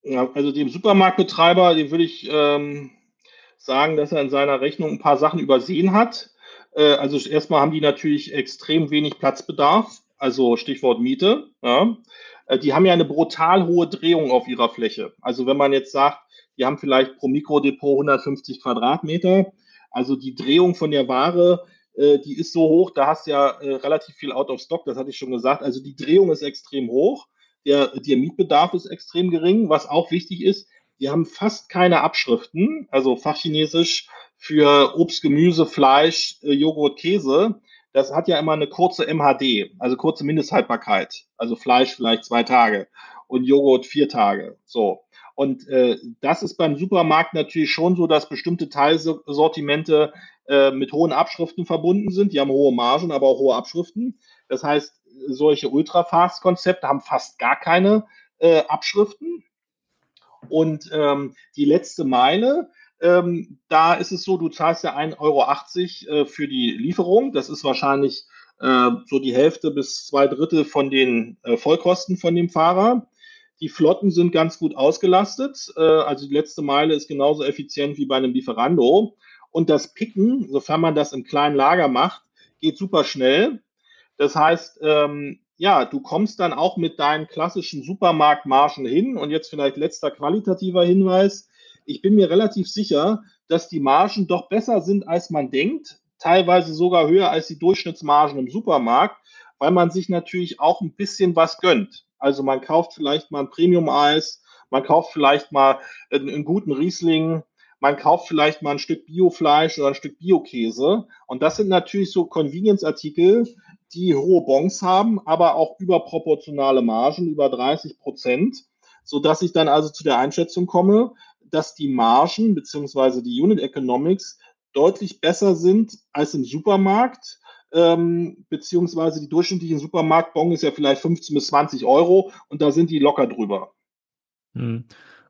Ja, also dem Supermarktbetreiber, dem würde ich sagen, dass er in seiner Rechnung ein paar Sachen übersehen hat. Also erstmal haben die natürlich extrem wenig Platzbedarf, also Stichwort Miete. Ja. Die haben ja eine brutal hohe Drehung auf ihrer Fläche. Also wenn man jetzt sagt, die haben vielleicht pro Mikrodepot 150 Quadratmeter, also die Drehung von der Ware, die ist so hoch, da hast du ja relativ viel Out of Stock, das hatte ich schon gesagt. Also die Drehung ist extrem hoch. Der Mietbedarf ist extrem gering, was auch wichtig ist. Die haben fast keine Abschriften, also Fachchinesisch für Obst, Gemüse, Fleisch, Joghurt, Käse. Das hat ja immer eine kurze MHD, also kurze Mindesthaltbarkeit. Also Fleisch vielleicht 2 Tage und Joghurt 4 Tage. So. Und das ist beim Supermarkt natürlich schon so, dass bestimmte Teilsortimente mit hohen Abschriften verbunden sind. Die haben hohe Margen, aber auch hohe Abschriften. Das heißt, solche Ultrafast-Konzepte haben fast gar keine Abschriften. Und die letzte Meile, da ist es so, du zahlst ja 1,80 Euro für die Lieferung. Das ist wahrscheinlich so die Hälfte bis 2/3 von den Vollkosten von dem Fahrer. Die Flotten sind ganz gut ausgelastet. Also die letzte Meile ist genauso effizient wie bei einem Lieferando. Und das Picken, sofern man das im kleinen Lager macht, geht super schnell. Das heißt, du kommst dann auch mit deinen klassischen Supermarktmargen hin. Und jetzt vielleicht letzter qualitativer Hinweis. Ich bin mir relativ sicher, dass die Margen doch besser sind, als man denkt. Teilweise sogar höher als die Durchschnittsmargen im Supermarkt, weil man sich natürlich auch ein bisschen was gönnt. Also man kauft vielleicht mal ein Premium-Eis, man kauft vielleicht mal einen guten Riesling, man kauft vielleicht mal ein Stück Biofleisch oder ein Stück Biokäse. Und das sind natürlich so Convenience-Artikel, die hohe Bons haben, aber auch überproportionale Margen, über 30%, sodass ich dann also zu der Einschätzung komme, dass die Margen bzw. die Unit Economics deutlich besser sind als im Supermarkt, beziehungsweise die durchschnittlichen Supermarktbon ist ja vielleicht 15 bis 20 Euro und da sind die locker drüber.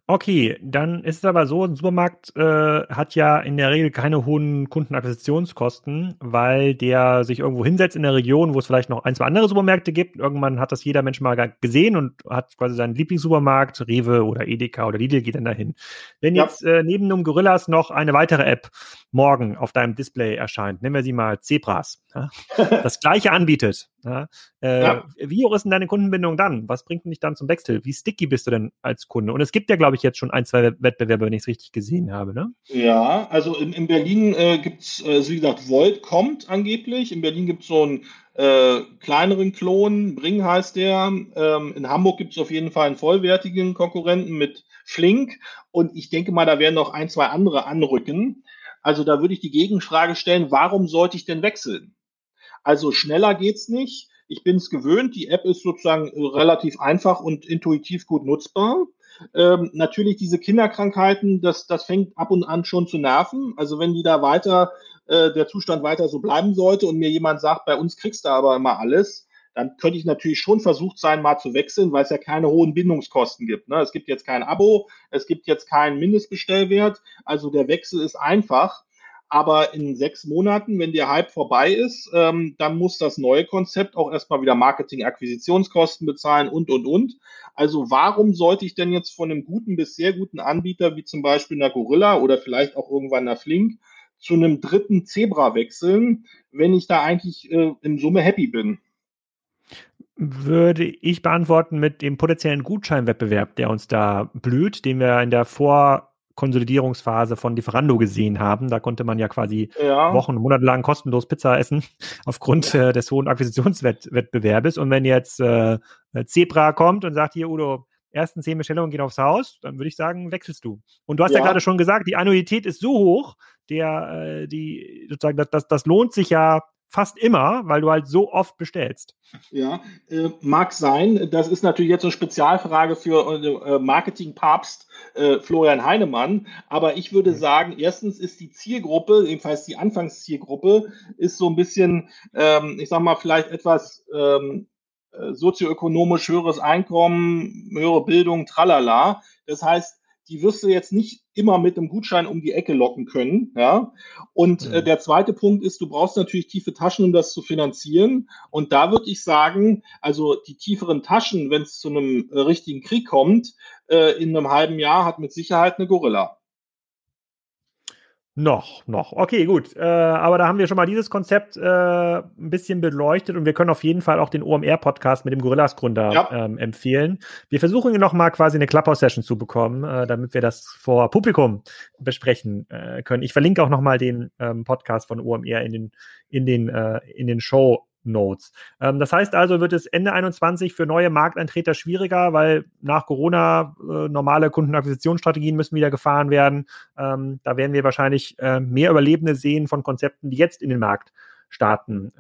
Okay, dann ist es aber so, ein Supermarkt hat ja in der Regel keine hohen Kundenakquisitionskosten, weil der sich irgendwo hinsetzt in der Region, wo es vielleicht noch ein, zwei andere Supermärkte gibt. Irgendwann hat das jeder Mensch mal gesehen und hat quasi seinen Lieblingssupermarkt, Rewe oder Edeka oder Lidl, geht dann dahin. Wenn jetzt neben einem Gorillas noch eine weitere App morgen auf deinem Display erscheint, nennen wir sie mal Zebras, ja, das Gleiche anbietet, ja, wie hoch ist denn deine Kundenbindung dann? Was bringt dich dann zum Wechsel? Wie sticky bist du denn als Kunde? Und es gibt ja, glaube ich, jetzt schon 1-2 Wettbewerbe, wenn ich es richtig gesehen habe, ne? Ja, also in Berlin gibt es, wie gesagt, Wolt kommt angeblich. In Berlin gibt es so einen kleineren Klon, Bring heißt der. In Hamburg gibt es auf jeden Fall einen vollwertigen Konkurrenten mit Flink. Und ich denke mal, da werden noch 1-2 andere anrücken. Also da würde ich die Gegenfrage stellen, warum sollte ich denn wechseln? Also schneller geht's nicht. Ich bin es gewöhnt. Die App ist sozusagen relativ einfach und intuitiv gut nutzbar. Natürlich diese Kinderkrankheiten, das fängt ab und an schon zu nerven. Also wenn die da weiter, der Zustand weiter so bleiben sollte und mir jemand sagt, bei uns kriegst du aber immer alles, dann könnte ich natürlich schon versucht sein, mal zu wechseln, weil es ja keine hohen Bindungskosten gibt, ne? Es gibt jetzt kein Abo, es gibt jetzt keinen Mindestbestellwert. Also der Wechsel ist einfach. Aber in 6 Monaten, wenn der Hype vorbei ist, dann muss das neue Konzept auch erstmal wieder Marketing-Akquisitionskosten bezahlen und. Also warum sollte ich denn jetzt von einem guten bis sehr guten Anbieter, wie zum Beispiel einer Gorilla oder vielleicht auch irgendwann einer Flink, zu einem dritten Zebra wechseln, wenn ich da eigentlich in Summe happy bin? Würde ich beantworten mit dem potenziellen Gutscheinwettbewerb, der uns da blüht, den wir in der Konsolidierungsphase von Lieferando gesehen haben. Da konnte man ja quasi Wochen, monatelang kostenlos Pizza essen aufgrund des hohen Akquisitionswettbewerbes. Und wenn jetzt Zebra kommt und sagt, hier Udo, ersten 10 Bestellungen gehen aufs Haus, dann würde ich sagen, wechselst du. Und du hast ja gerade schon gesagt, die Annuität ist so hoch, die sozusagen, das lohnt sich ja fast immer, weil du halt so oft bestellst. Ja, mag sein. Das ist natürlich jetzt eine Spezialfrage für Marketingpapst Florian Heinemann. Aber ich würde sagen, erstens ist die Zielgruppe, jedenfalls die Anfangszielgruppe, ist so ein bisschen, ich sag mal, vielleicht etwas sozioökonomisch höheres Einkommen, höhere Bildung, tralala. Das heißt, die wirst du jetzt nicht immer mit einem Gutschein um die Ecke locken können. Ja? Und der zweite Punkt ist, du brauchst natürlich tiefe Taschen, um das zu finanzieren. Und da würde ich sagen, also die tieferen Taschen, wenn es zu einem richtigen Krieg kommt, in einem halben Jahr hat mit Sicherheit eine Gorilla. Noch. Okay, gut. Aber da haben wir schon mal dieses Konzept ein bisschen beleuchtet und wir können auf jeden Fall auch den OMR-Podcast mit dem Gorillas-Gründer empfehlen. Wir versuchen nochmal quasi eine Clubhouse-Session zu bekommen, damit wir das vor Publikum besprechen können. Ich verlinke auch nochmal den Podcast von OMR in den Show Notes. Das heißt also, wird es Ende 21 für neue Markteintreter schwieriger, weil nach Corona normale Kundenakquisitionsstrategien müssen wieder gefahren werden. Da werden wir wahrscheinlich mehr Überlebende sehen von Konzepten, die jetzt in den Markt starten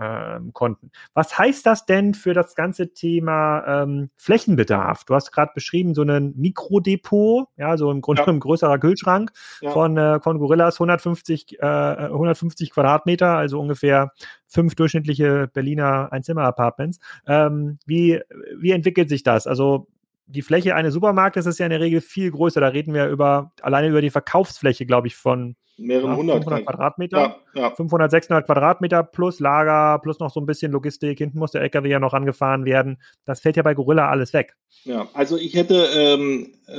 konnten. Was heißt das denn für das ganze Thema Flächenbedarf? Du hast gerade beschrieben, so ein Mikrodepot, ja, so im Grunde genommen größerer Kühlschrank von Gorillas, 150 Quadratmeter, also ungefähr 5 durchschnittliche Berliner Einzimmer-Apartments. Wie entwickelt sich das? Also die Fläche eines Supermarktes ist ja in der Regel viel größer. Da reden wir alleine über die Verkaufsfläche, glaube ich, von mehreren 500 Quadratmeter. Ja. 500, 600 Quadratmeter plus Lager, plus noch so ein bisschen Logistik. Hinten muss der LKW ja noch angefahren werden. Das fällt ja bei Gorilla alles weg. Ja, also ich hätte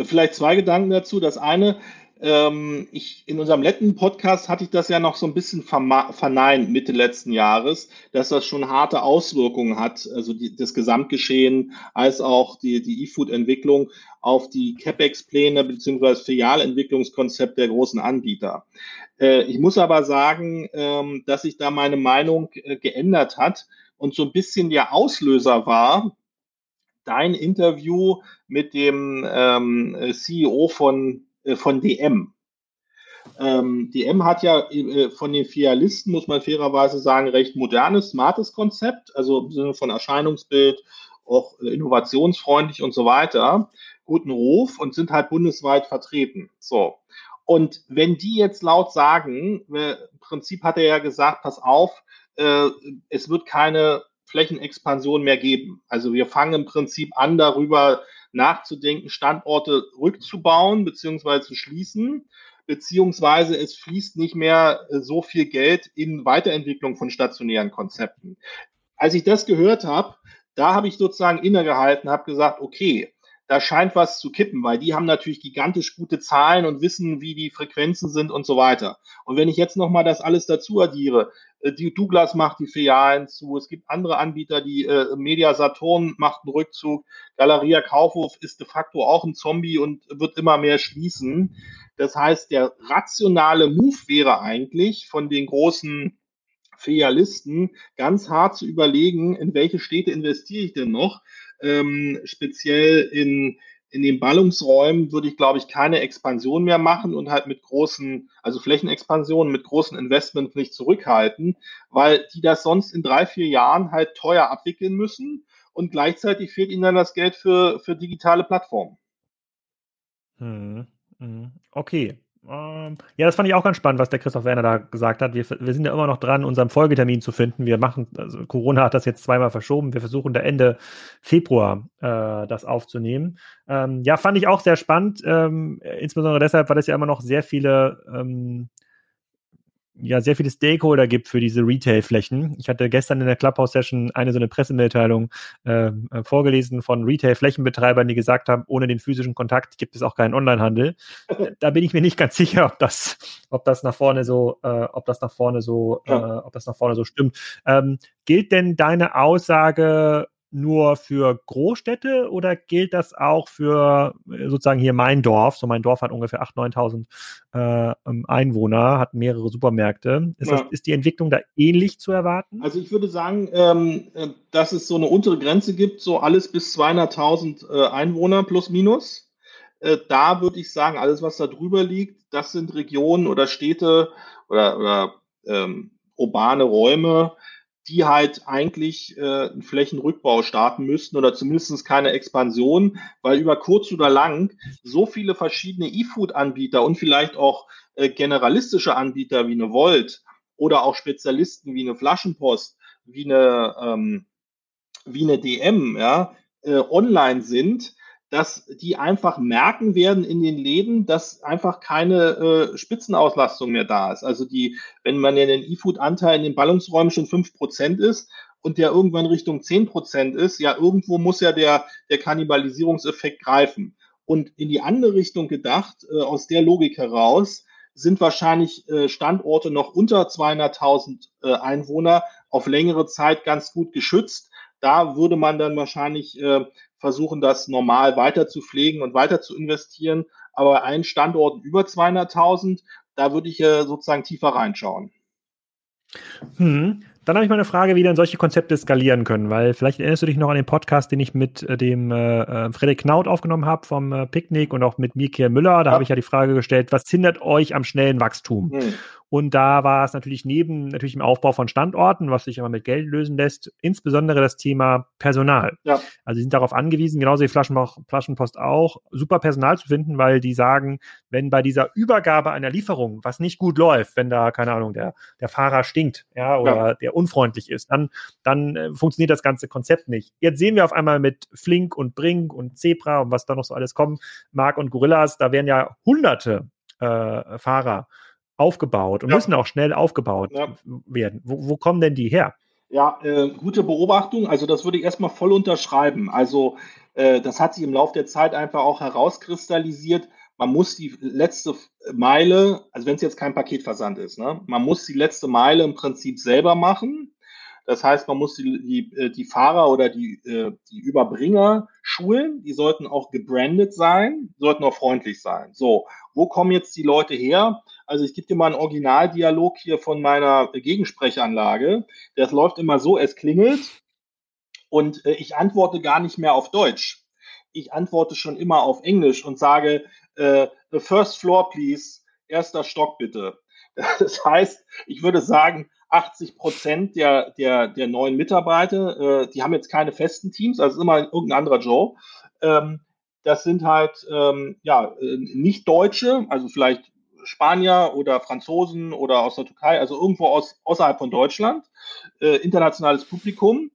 vielleicht zwei Gedanken dazu. Das eine, in unserem letzten Podcast hatte ich das ja noch so ein bisschen verneint Mitte letzten Jahres, dass das schon harte Auswirkungen hat, also das Gesamtgeschehen als auch die E-Food-Entwicklung auf die CapEx-Pläne bzw. Filialentwicklungskonzept der großen Anbieter. Ich muss aber sagen, dass sich da meine Meinung geändert hat und so ein bisschen der Auslöser war, dein Interview mit dem CEO von DM. DM hat ja von den Filialisten, muss man fairerweise sagen, recht modernes, smartes Konzept, also im Sinne von Erscheinungsbild, auch innovationsfreundlich und so weiter, guten Ruf und sind halt bundesweit vertreten. So. Und wenn die jetzt laut sagen, im Prinzip hat er ja gesagt, pass auf, es wird keine Flächenexpansion mehr geben. Also wir fangen im Prinzip an, darüber nachzudenken, Standorte rückzubauen bzw. zu schließen, beziehungsweise es fließt nicht mehr so viel Geld in Weiterentwicklung von stationären Konzepten. Als ich das gehört habe, da habe ich sozusagen innegehalten, habe gesagt, okay, da scheint was zu kippen, weil die haben natürlich gigantisch gute Zahlen und wissen, wie die Frequenzen sind und so weiter. Und wenn ich jetzt nochmal das alles dazu addiere, die Douglas macht die Filialen zu, es gibt andere Anbieter, die Media Saturn macht einen Rückzug, Galeria Kaufhof ist de facto auch ein Zombie und wird immer mehr schließen. Das heißt, der rationale Move wäre eigentlich von den großen Filialisten ganz hart zu überlegen, in welche Städte investiere ich denn noch? Speziell in den Ballungsräumen würde ich, glaube ich, keine Expansion mehr machen und halt mit großen, also Flächenexpansionen mit großen Investments nicht zurückhalten, weil die das sonst in 3-4 Jahren halt teuer abwickeln müssen und gleichzeitig fehlt ihnen dann das Geld für digitale Plattformen. Okay. Ja, das fand ich auch ganz spannend, was der Christoph Werner da gesagt hat. Wir sind ja immer noch dran, unseren Folgetermin zu finden. Also Corona hat das jetzt zweimal verschoben. Wir versuchen da Ende Februar das aufzunehmen. Ja, fand ich auch sehr spannend. Insbesondere deshalb, weil es ja immer noch sehr viele Stakeholder gibt für diese Retail-Flächen. Ich hatte gestern in der Clubhouse-Session eine Pressemitteilung vorgelesen von Retail-Flächenbetreibern, die gesagt haben, ohne den physischen Kontakt gibt es auch keinen Onlinehandel. Da bin ich mir nicht ganz sicher, ob das nach vorne so stimmt. Gilt denn deine Aussage nur für Großstädte oder gilt das auch für sozusagen hier mein Dorf? So, mein Dorf hat ungefähr 8.000, 9.000 Einwohner, hat mehrere Supermärkte. Ist die Entwicklung da ähnlich zu erwarten? Also ich würde sagen, dass es so eine untere Grenze gibt, so alles bis 200.000 Einwohner plus minus. Da würde ich sagen, alles, was da drüber liegt, das sind Regionen oder Städte oder urbane Räume, die halt eigentlich einen Flächenrückbau starten müssten oder zumindest keine Expansion, weil über kurz oder lang so viele verschiedene E-Food-Anbieter und vielleicht auch generalistische Anbieter wie eine Wolt oder auch Spezialisten wie eine Flaschenpost, wie eine DM, ja, online sind, dass die einfach merken werden in den Läden, dass einfach keine Spitzenauslastung mehr da ist. Also wenn man ja den E-Food-Anteil in den Ballungsräumen schon 5% ist und der irgendwann Richtung 10% ist, ja, irgendwo muss ja der Kannibalisierungseffekt greifen. Und in die andere Richtung gedacht, aus der Logik heraus, sind wahrscheinlich Standorte noch unter 200.000 Einwohner auf längere Zeit ganz gut geschützt. Da würde man dann wahrscheinlich versuchen, das normal weiter zu pflegen und weiter zu investieren. Aber ein Standort über 200.000, da würde ich sozusagen tiefer reinschauen. Dann habe ich mal eine Frage, wie dann solche Konzepte skalieren können, weil vielleicht erinnerst du dich noch an den Podcast, den ich mit dem Frederik Knaut aufgenommen habe vom Picknick und auch mit Mieke Müller. Da habe ich ja die Frage gestellt, was hindert euch am schnellen Wachstum? Und da war es natürlich natürlich im Aufbau von Standorten, was sich immer mit Geld lösen lässt, insbesondere das Thema Personal. Ja. Also sie sind darauf angewiesen, genauso wie Flaschenpost auch, super Personal zu finden, weil die sagen, wenn bei dieser Übergabe einer Lieferung was nicht gut läuft, wenn da, keine Ahnung, der Fahrer stinkt, ja, oder der unfreundlich ist, dann funktioniert das ganze Konzept nicht. Jetzt sehen wir auf einmal mit Flink und Brink und Zebra und was da noch so alles kommen mag und Gorillas, da werden ja hunderte Fahrer aufgebaut und müssen auch schnell aufgebaut werden. Wo kommen denn die her? Ja, gute Beobachtung. Also das würde ich erstmal voll unterschreiben. Also das hat sich im Laufe der Zeit einfach auch herauskristallisiert. Man muss die letzte Meile, also wenn es jetzt kein Paketversand ist, ne, man muss die letzte Meile im Prinzip selber machen. Das heißt, man muss die Fahrer oder die Überbringer schulen. Die sollten auch gebrandet sein, sollten auch freundlich sein. So, wo kommen jetzt die Leute her? Also ich gebe dir mal einen Originaldialog hier von meiner Gegensprechanlage. Das läuft immer so, es klingelt und ich antworte gar nicht mehr auf Deutsch. Ich antworte schon immer auf Englisch und sage, the first floor please, erster Stock bitte. Das heißt, ich würde sagen, 80% der neuen Mitarbeiter, die haben jetzt keine festen Teams, also immer irgendein anderer Joe. Das sind halt nicht Deutsche, also vielleicht Spanier oder Franzosen oder aus der Türkei, also irgendwo außerhalb von Deutschland, internationales Publikum.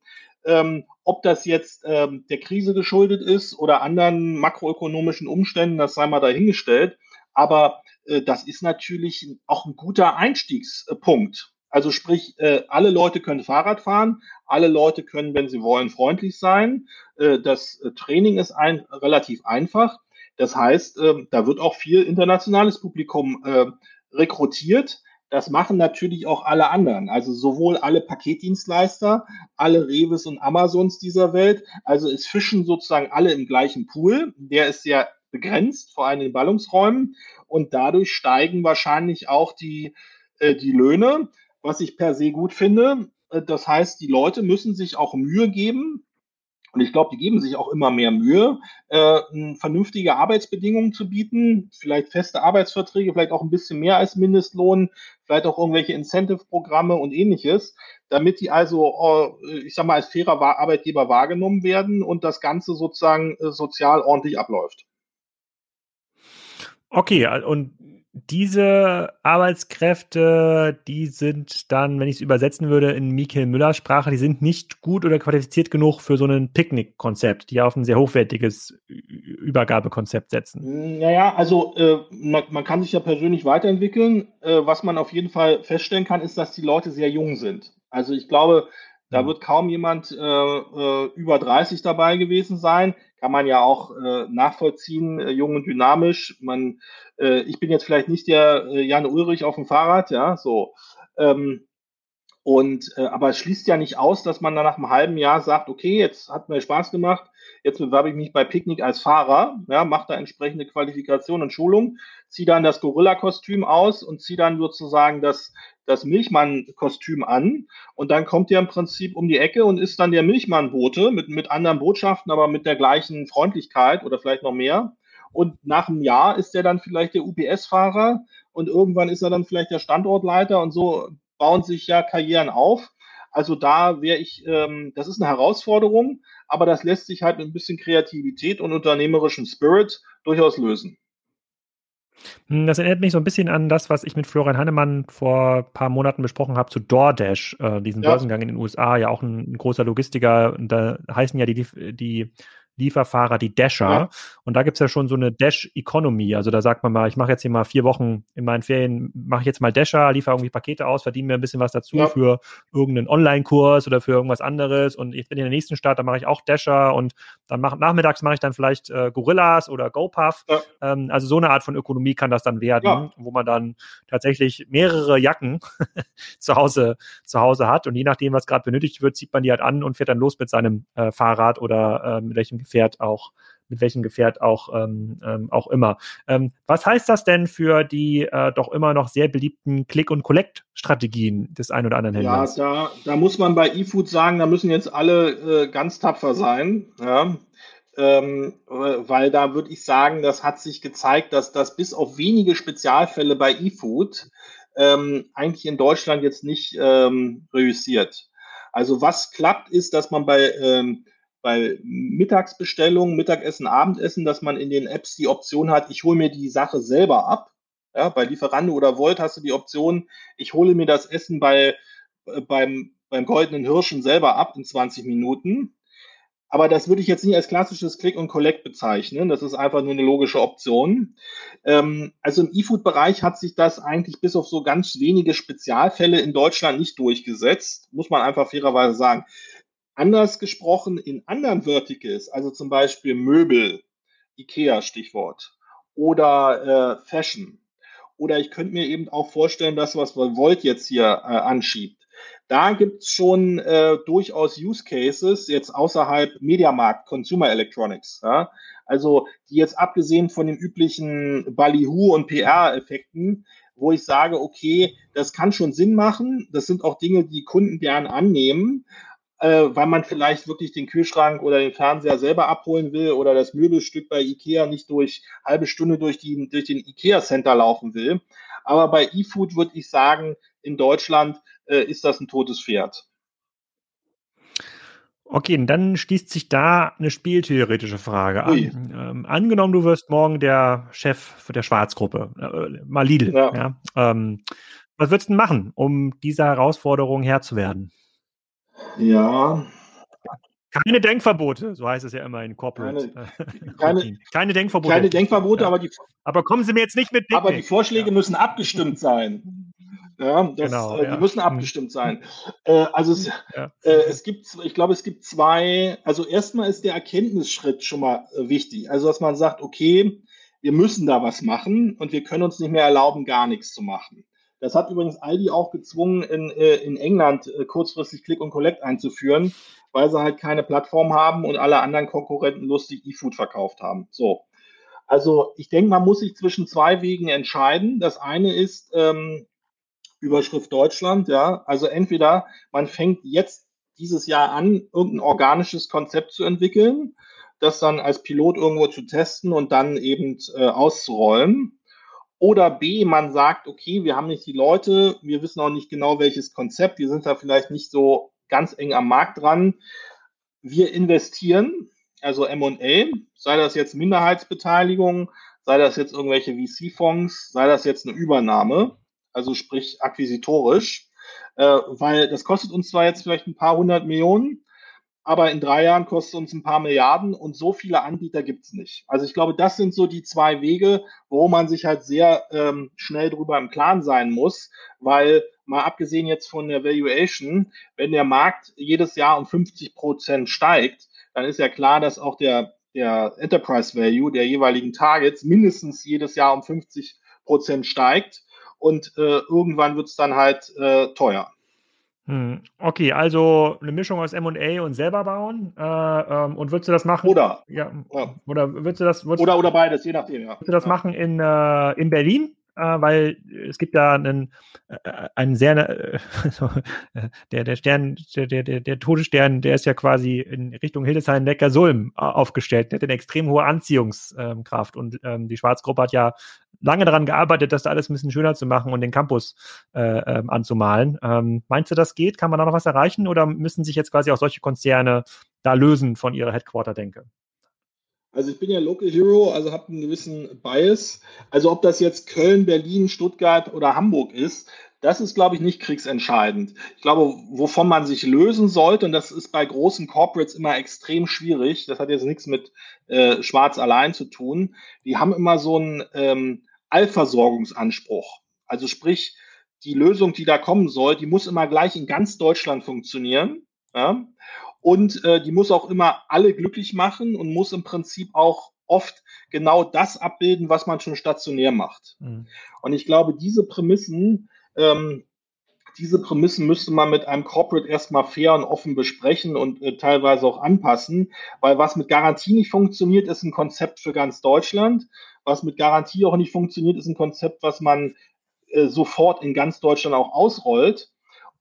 Ob das jetzt der Krise geschuldet ist oder anderen makroökonomischen Umständen, das sei mal dahingestellt. Aber das ist natürlich auch ein guter Einstiegspunkt. Also sprich, alle Leute können Fahrrad fahren, alle Leute können, wenn sie wollen, freundlich sein. Das Training ist relativ einfach. Das heißt, da wird auch viel internationales Publikum rekrutiert. Das machen natürlich auch alle anderen, also sowohl alle Paketdienstleister, alle Rewes und Amazons dieser Welt. Also es fischen sozusagen alle im gleichen Pool, der ist sehr begrenzt, vor allem in Ballungsräumen. Und dadurch steigen wahrscheinlich auch die Löhne, was ich per se gut finde. Das heißt, die Leute müssen sich auch Mühe geben. Und ich glaube, die geben sich auch immer mehr Mühe, vernünftige Arbeitsbedingungen zu bieten, vielleicht feste Arbeitsverträge, vielleicht auch ein bisschen mehr als Mindestlohn, vielleicht auch irgendwelche Incentive-Programme und ähnliches, damit die also, als fairer Arbeitgeber wahrgenommen werden und das Ganze sozusagen sozial ordentlich abläuft. Okay, und diese Arbeitskräfte, die sind dann, wenn ich es übersetzen würde, in Michael Müllers Sprache, die sind nicht gut oder qualifiziert genug für so ein Picknick-Konzept, die auf ein sehr hochwertiges Übergabekonzept setzen. Naja, also man kann sich ja persönlich weiterentwickeln. Was man auf jeden Fall feststellen kann, ist, dass die Leute sehr jung sind. Also ich glaube, da wird kaum jemand über 30 dabei gewesen sein. Kann man ja auch nachvollziehen, jung und dynamisch. Ich bin jetzt vielleicht nicht der Jan Ulrich auf dem Fahrrad, ja, so. Und aber es schließt ja nicht aus, dass man dann nach einem halben Jahr sagt, okay, jetzt hat mir Spaß gemacht, jetzt bewerbe ich mich bei Picknick als Fahrer, ja, mache da entsprechende Qualifikation und Schulung, ziehe dann das Gorilla-Kostüm aus und ziehe dann sozusagen das Milchmann-Kostüm an und dann kommt der im Prinzip um die Ecke und ist dann der Milchmann-Bote mit anderen Botschaften, aber mit der gleichen Freundlichkeit oder vielleicht noch mehr. Und nach einem Jahr ist er dann vielleicht der UPS-Fahrer und irgendwann ist er dann vielleicht der Standortleiter und so bauen sich ja Karrieren auf. Also da wäre ich, das ist eine Herausforderung, aber das lässt sich halt mit ein bisschen Kreativität und unternehmerischem Spirit durchaus lösen. Das erinnert mich so ein bisschen an das, was ich mit Florian Heinemann vor ein paar Monaten besprochen habe zu DoorDash, diesen Börsengang in den USA, ja auch ein großer Logistiker, da heißen ja die Lieferfahrer, die Dasher. Ja. Und da gibt es ja schon so eine Dash-Economy. Also da sagt man mal, ich mache jetzt hier mal 4 Wochen in meinen Ferien, mache ich jetzt mal Dasher, liefere irgendwie Pakete aus, verdiene mir ein bisschen was dazu für irgendeinen Online-Kurs oder für irgendwas anderes. Und jetzt bin ich in der nächsten Stadt, da mache ich auch Dasher und dann nachmittags mache ich dann vielleicht Gorillas oder GoPuff. Ja. Also so eine Art von Ökonomie kann das dann werden, wo man dann tatsächlich mehrere Jacken zu Hause hat. Und je nachdem, was gerade benötigt wird, zieht man die halt an und fährt dann los mit seinem Fahrrad oder mit welchem Gefährt auch immer. Was heißt das denn für die doch immer noch sehr beliebten Click-and-Collect-Strategien des einen oder anderen Händlers? Ja, da muss man bei eFood sagen, da müssen jetzt alle ganz tapfer sein, ja? Weil da würde ich sagen, das hat sich gezeigt, dass das bis auf wenige Spezialfälle bei eFood eigentlich in Deutschland jetzt nicht reüssiert. Also was klappt, ist, dass man bei Mittagsbestellungen, Mittagessen, Abendessen, dass man in den Apps die Option hat, ich hole mir die Sache selber ab. Ja, bei Lieferando oder Wolt hast du die Option, ich hole mir das Essen beim Goldenen Hirschen selber ab in 20 Minuten. Aber das würde ich jetzt nicht als klassisches Click und Collect bezeichnen. Das ist einfach nur eine logische Option. Also im E-Food-Bereich hat sich das eigentlich bis auf so ganz wenige Spezialfälle in Deutschland nicht durchgesetzt, muss man einfach fairerweise sagen. Anders gesprochen in anderen Verticals, also zum Beispiel Möbel, IKEA Stichwort, oder Fashion. Oder ich könnte mir eben auch vorstellen, das, was Wolt jetzt hier anschiebt. Da gibt es schon durchaus Use Cases, jetzt außerhalb Mediamarkt, Consumer Electronics. Ja? Also die jetzt abgesehen von den üblichen Ballyhoo- und PR-Effekten, wo ich sage, okay, das kann schon Sinn machen. Das sind auch Dinge, die Kunden gern annehmen, weil man vielleicht wirklich den Kühlschrank oder den Fernseher selber abholen will oder das Möbelstück bei IKEA nicht durch halbe Stunde durch den IKEA-Center laufen will. Aber bei eFood würde ich sagen, in Deutschland ist das ein totes Pferd. Okay, dann schließt sich da eine spieltheoretische Frage an. Angenommen, du wirst morgen der Chef der Schwarzgruppe, mal Lidl. Ja. Ja? Was würdest du denn machen, um dieser Herausforderung Herr zu werden? Ja. Keine Denkverbote, so heißt es ja immer in Corporate. Keine Denkverbote. Keine Denkverbote, ja. aber kommen Sie mir jetzt nicht mit Picknick. Aber die Vorschläge müssen abgestimmt sein. Ja, die müssen abgestimmt sein. Es gibt zwei, also erstmal ist der Erkenntnisschritt schon mal wichtig. Also, dass man sagt, okay, wir müssen da was machen und wir können uns nicht mehr erlauben, gar nichts zu machen. Das hat übrigens Aldi auch gezwungen, in England kurzfristig Click und Collect einzuführen, weil sie halt keine Plattform haben und alle anderen Konkurrenten lustig eFood verkauft haben. So. Also ich denke, man muss sich zwischen zwei Wegen entscheiden. Das eine ist Überschrift Deutschland. Ja, also entweder man fängt jetzt dieses Jahr an, irgendein organisches Konzept zu entwickeln, das dann als Pilot irgendwo zu testen und dann eben auszurollen. Oder B, man sagt, okay, wir haben nicht die Leute, wir wissen auch nicht genau, welches Konzept, wir sind da vielleicht nicht so ganz eng am Markt dran. Wir investieren, also M&A, sei das jetzt Minderheitsbeteiligung, sei das jetzt irgendwelche VC-Fonds, sei das jetzt eine Übernahme, also sprich akquisitorisch, weil das kostet uns zwar jetzt vielleicht ein paar 100 Millionen, aber in 3 Jahren kostet uns ein paar Milliarden und so viele Anbieter gibt es nicht. Also ich glaube, das sind so die zwei Wege, wo man sich halt sehr schnell drüber im Klaren sein muss, weil mal abgesehen jetzt von der Valuation, wenn der Markt jedes Jahr um 50% steigt, dann ist ja klar, dass auch der Enterprise Value der jeweiligen Targets mindestens jedes Jahr um 50% steigt und irgendwann wird es dann halt teuer. Okay, also eine Mischung aus M&A und selber bauen. Und würdest du das machen? Oder. Ja, ja. Oder würdest du das? Oder beides, je nachdem, ja. Würdest du das machen in Berlin? Weil es gibt ja einen sehr, der Todesstern, der ist ja quasi in Richtung Hildesheim-Neckar-Sulm aufgestellt, der hat eine extrem hohe Anziehungskraft und die Schwarzgruppe hat ja lange daran gearbeitet, das da alles ein bisschen schöner zu machen und den Campus anzumalen. Meinst du, das geht? Kann man da noch was erreichen oder müssen sich jetzt quasi auch solche Konzerne da lösen von ihrer Headquarter-Denke? Also ich bin ja Local Hero, also habe einen gewissen Bias. Also ob das jetzt Köln, Berlin, Stuttgart oder Hamburg ist, das ist, glaube ich, nicht kriegsentscheidend. Ich glaube, wovon man sich lösen sollte, und das ist bei großen Corporates immer extrem schwierig, das hat jetzt nichts mit Schwarz allein zu tun, die haben immer so einen Allversorgungsanspruch. Also sprich, die Lösung, die da kommen soll, die muss immer gleich in ganz Deutschland funktionieren. Ja? Und die muss auch immer alle glücklich machen und muss im Prinzip auch oft genau das abbilden, was man schon stationär macht. Mhm. Und ich glaube, diese Prämissen müsste man mit einem Corporate erstmal fair und offen besprechen und teilweise auch anpassen, weil was mit Garantie nicht funktioniert, ist ein Konzept für ganz Deutschland. Was mit Garantie auch nicht funktioniert, ist ein Konzept, was man sofort in ganz Deutschland auch ausrollt.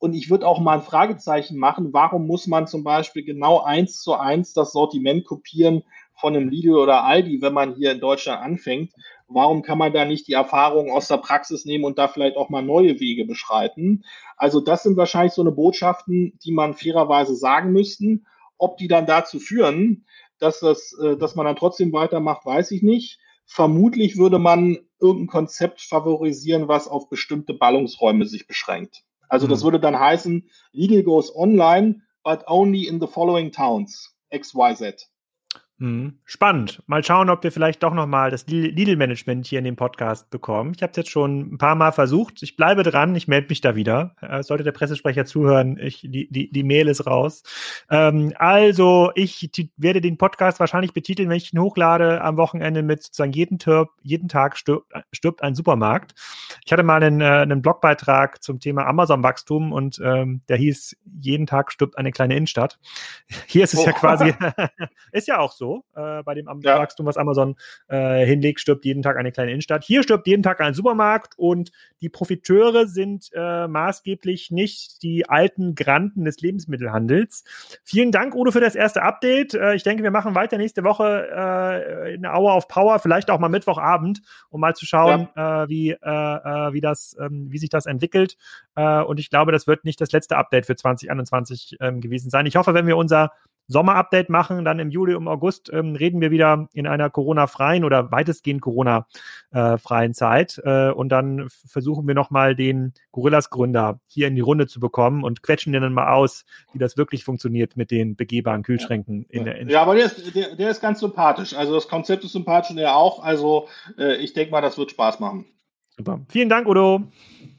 Und ich würde auch mal ein Fragezeichen machen, warum muss man zum Beispiel genau 1:1 das Sortiment kopieren von einem Lidl oder Aldi, wenn man hier in Deutschland anfängt? Warum kann man da nicht die Erfahrungen aus der Praxis nehmen und da vielleicht auch mal neue Wege beschreiten? Also das sind wahrscheinlich so eine Botschaften, die man fairerweise sagen müssten. Ob die dann dazu führen, dass man dann trotzdem weitermacht, weiß ich nicht. Vermutlich würde man irgendein Konzept favorisieren, was auf bestimmte Ballungsräume sich beschränkt. Also das würde dann heißen, Lidl goes online, but only in the following towns, XYZ. Spannend. Mal schauen, ob wir vielleicht doch nochmal das Lidl-Management hier in den Podcast bekommen. Ich habe es jetzt schon ein paar Mal versucht. Ich bleibe dran, ich melde mich da wieder. Sollte der Pressesprecher zuhören, die Mail ist raus. Also, ich werde den Podcast wahrscheinlich betiteln, wenn ich ihn hochlade am Wochenende mit sozusagen jeden Tag stirbt ein Supermarkt. Ich hatte mal einen Blogbeitrag zum Thema Amazon-Wachstum und der hieß, jeden Tag stirbt eine kleine Innenstadt. Hier ist es ja quasi, ist ja auch so. Bei dem Wachstum, was Amazon hinlegt, stirbt jeden Tag eine kleine Innenstadt. Hier stirbt jeden Tag ein Supermarkt und die Profiteure sind maßgeblich nicht die alten Granten des Lebensmittelhandels. Vielen Dank, Udo, für das erste Update. Ich denke, wir machen weiter nächste Woche eine Hour of Power, vielleicht auch mal Mittwochabend, um mal zu schauen, wie sich das entwickelt. Und ich glaube, das wird nicht das letzte Update für 2021 gewesen sein. Ich hoffe, wenn wir unser Sommer-Update machen, dann im Juli und August reden wir wieder in einer Corona-freien oder weitestgehend Corona-freien Zeit und dann versuchen wir nochmal den Gorillas-Gründer hier in die Runde zu bekommen und quetschen den dann mal aus, wie das wirklich funktioniert mit den begehbaren Kühlschränken. Aber der ist ganz sympathisch, also das Konzept ist sympathisch und er auch, also ich denke mal, das wird Spaß machen. Super. Vielen Dank, Udo.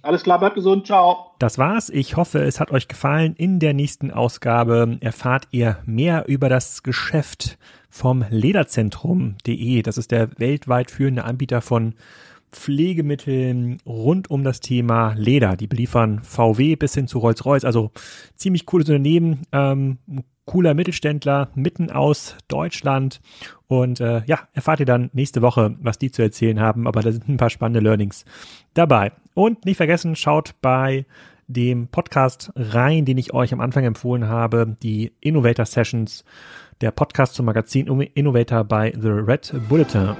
Alles klar, bleibt gesund, ciao. Das war's. Ich hoffe, es hat euch gefallen. In der nächsten Ausgabe erfahrt ihr mehr über das Geschäft vom Lederzentrum.de. Das ist der weltweit führende Anbieter von Pflegemitteln rund um das Thema Leder. Die beliefern VW bis hin zu Rolls-Royce. Also ziemlich cooles Unternehmen. Cooler Mittelständler mitten aus Deutschland und erfahrt ihr dann nächste Woche, was die zu erzählen haben, aber da sind ein paar spannende Learnings dabei. Und nicht vergessen, schaut bei dem Podcast rein, den ich euch am Anfang empfohlen habe, die Innovator Sessions, der Podcast zum Magazin Innovator bei The Red Bulletin.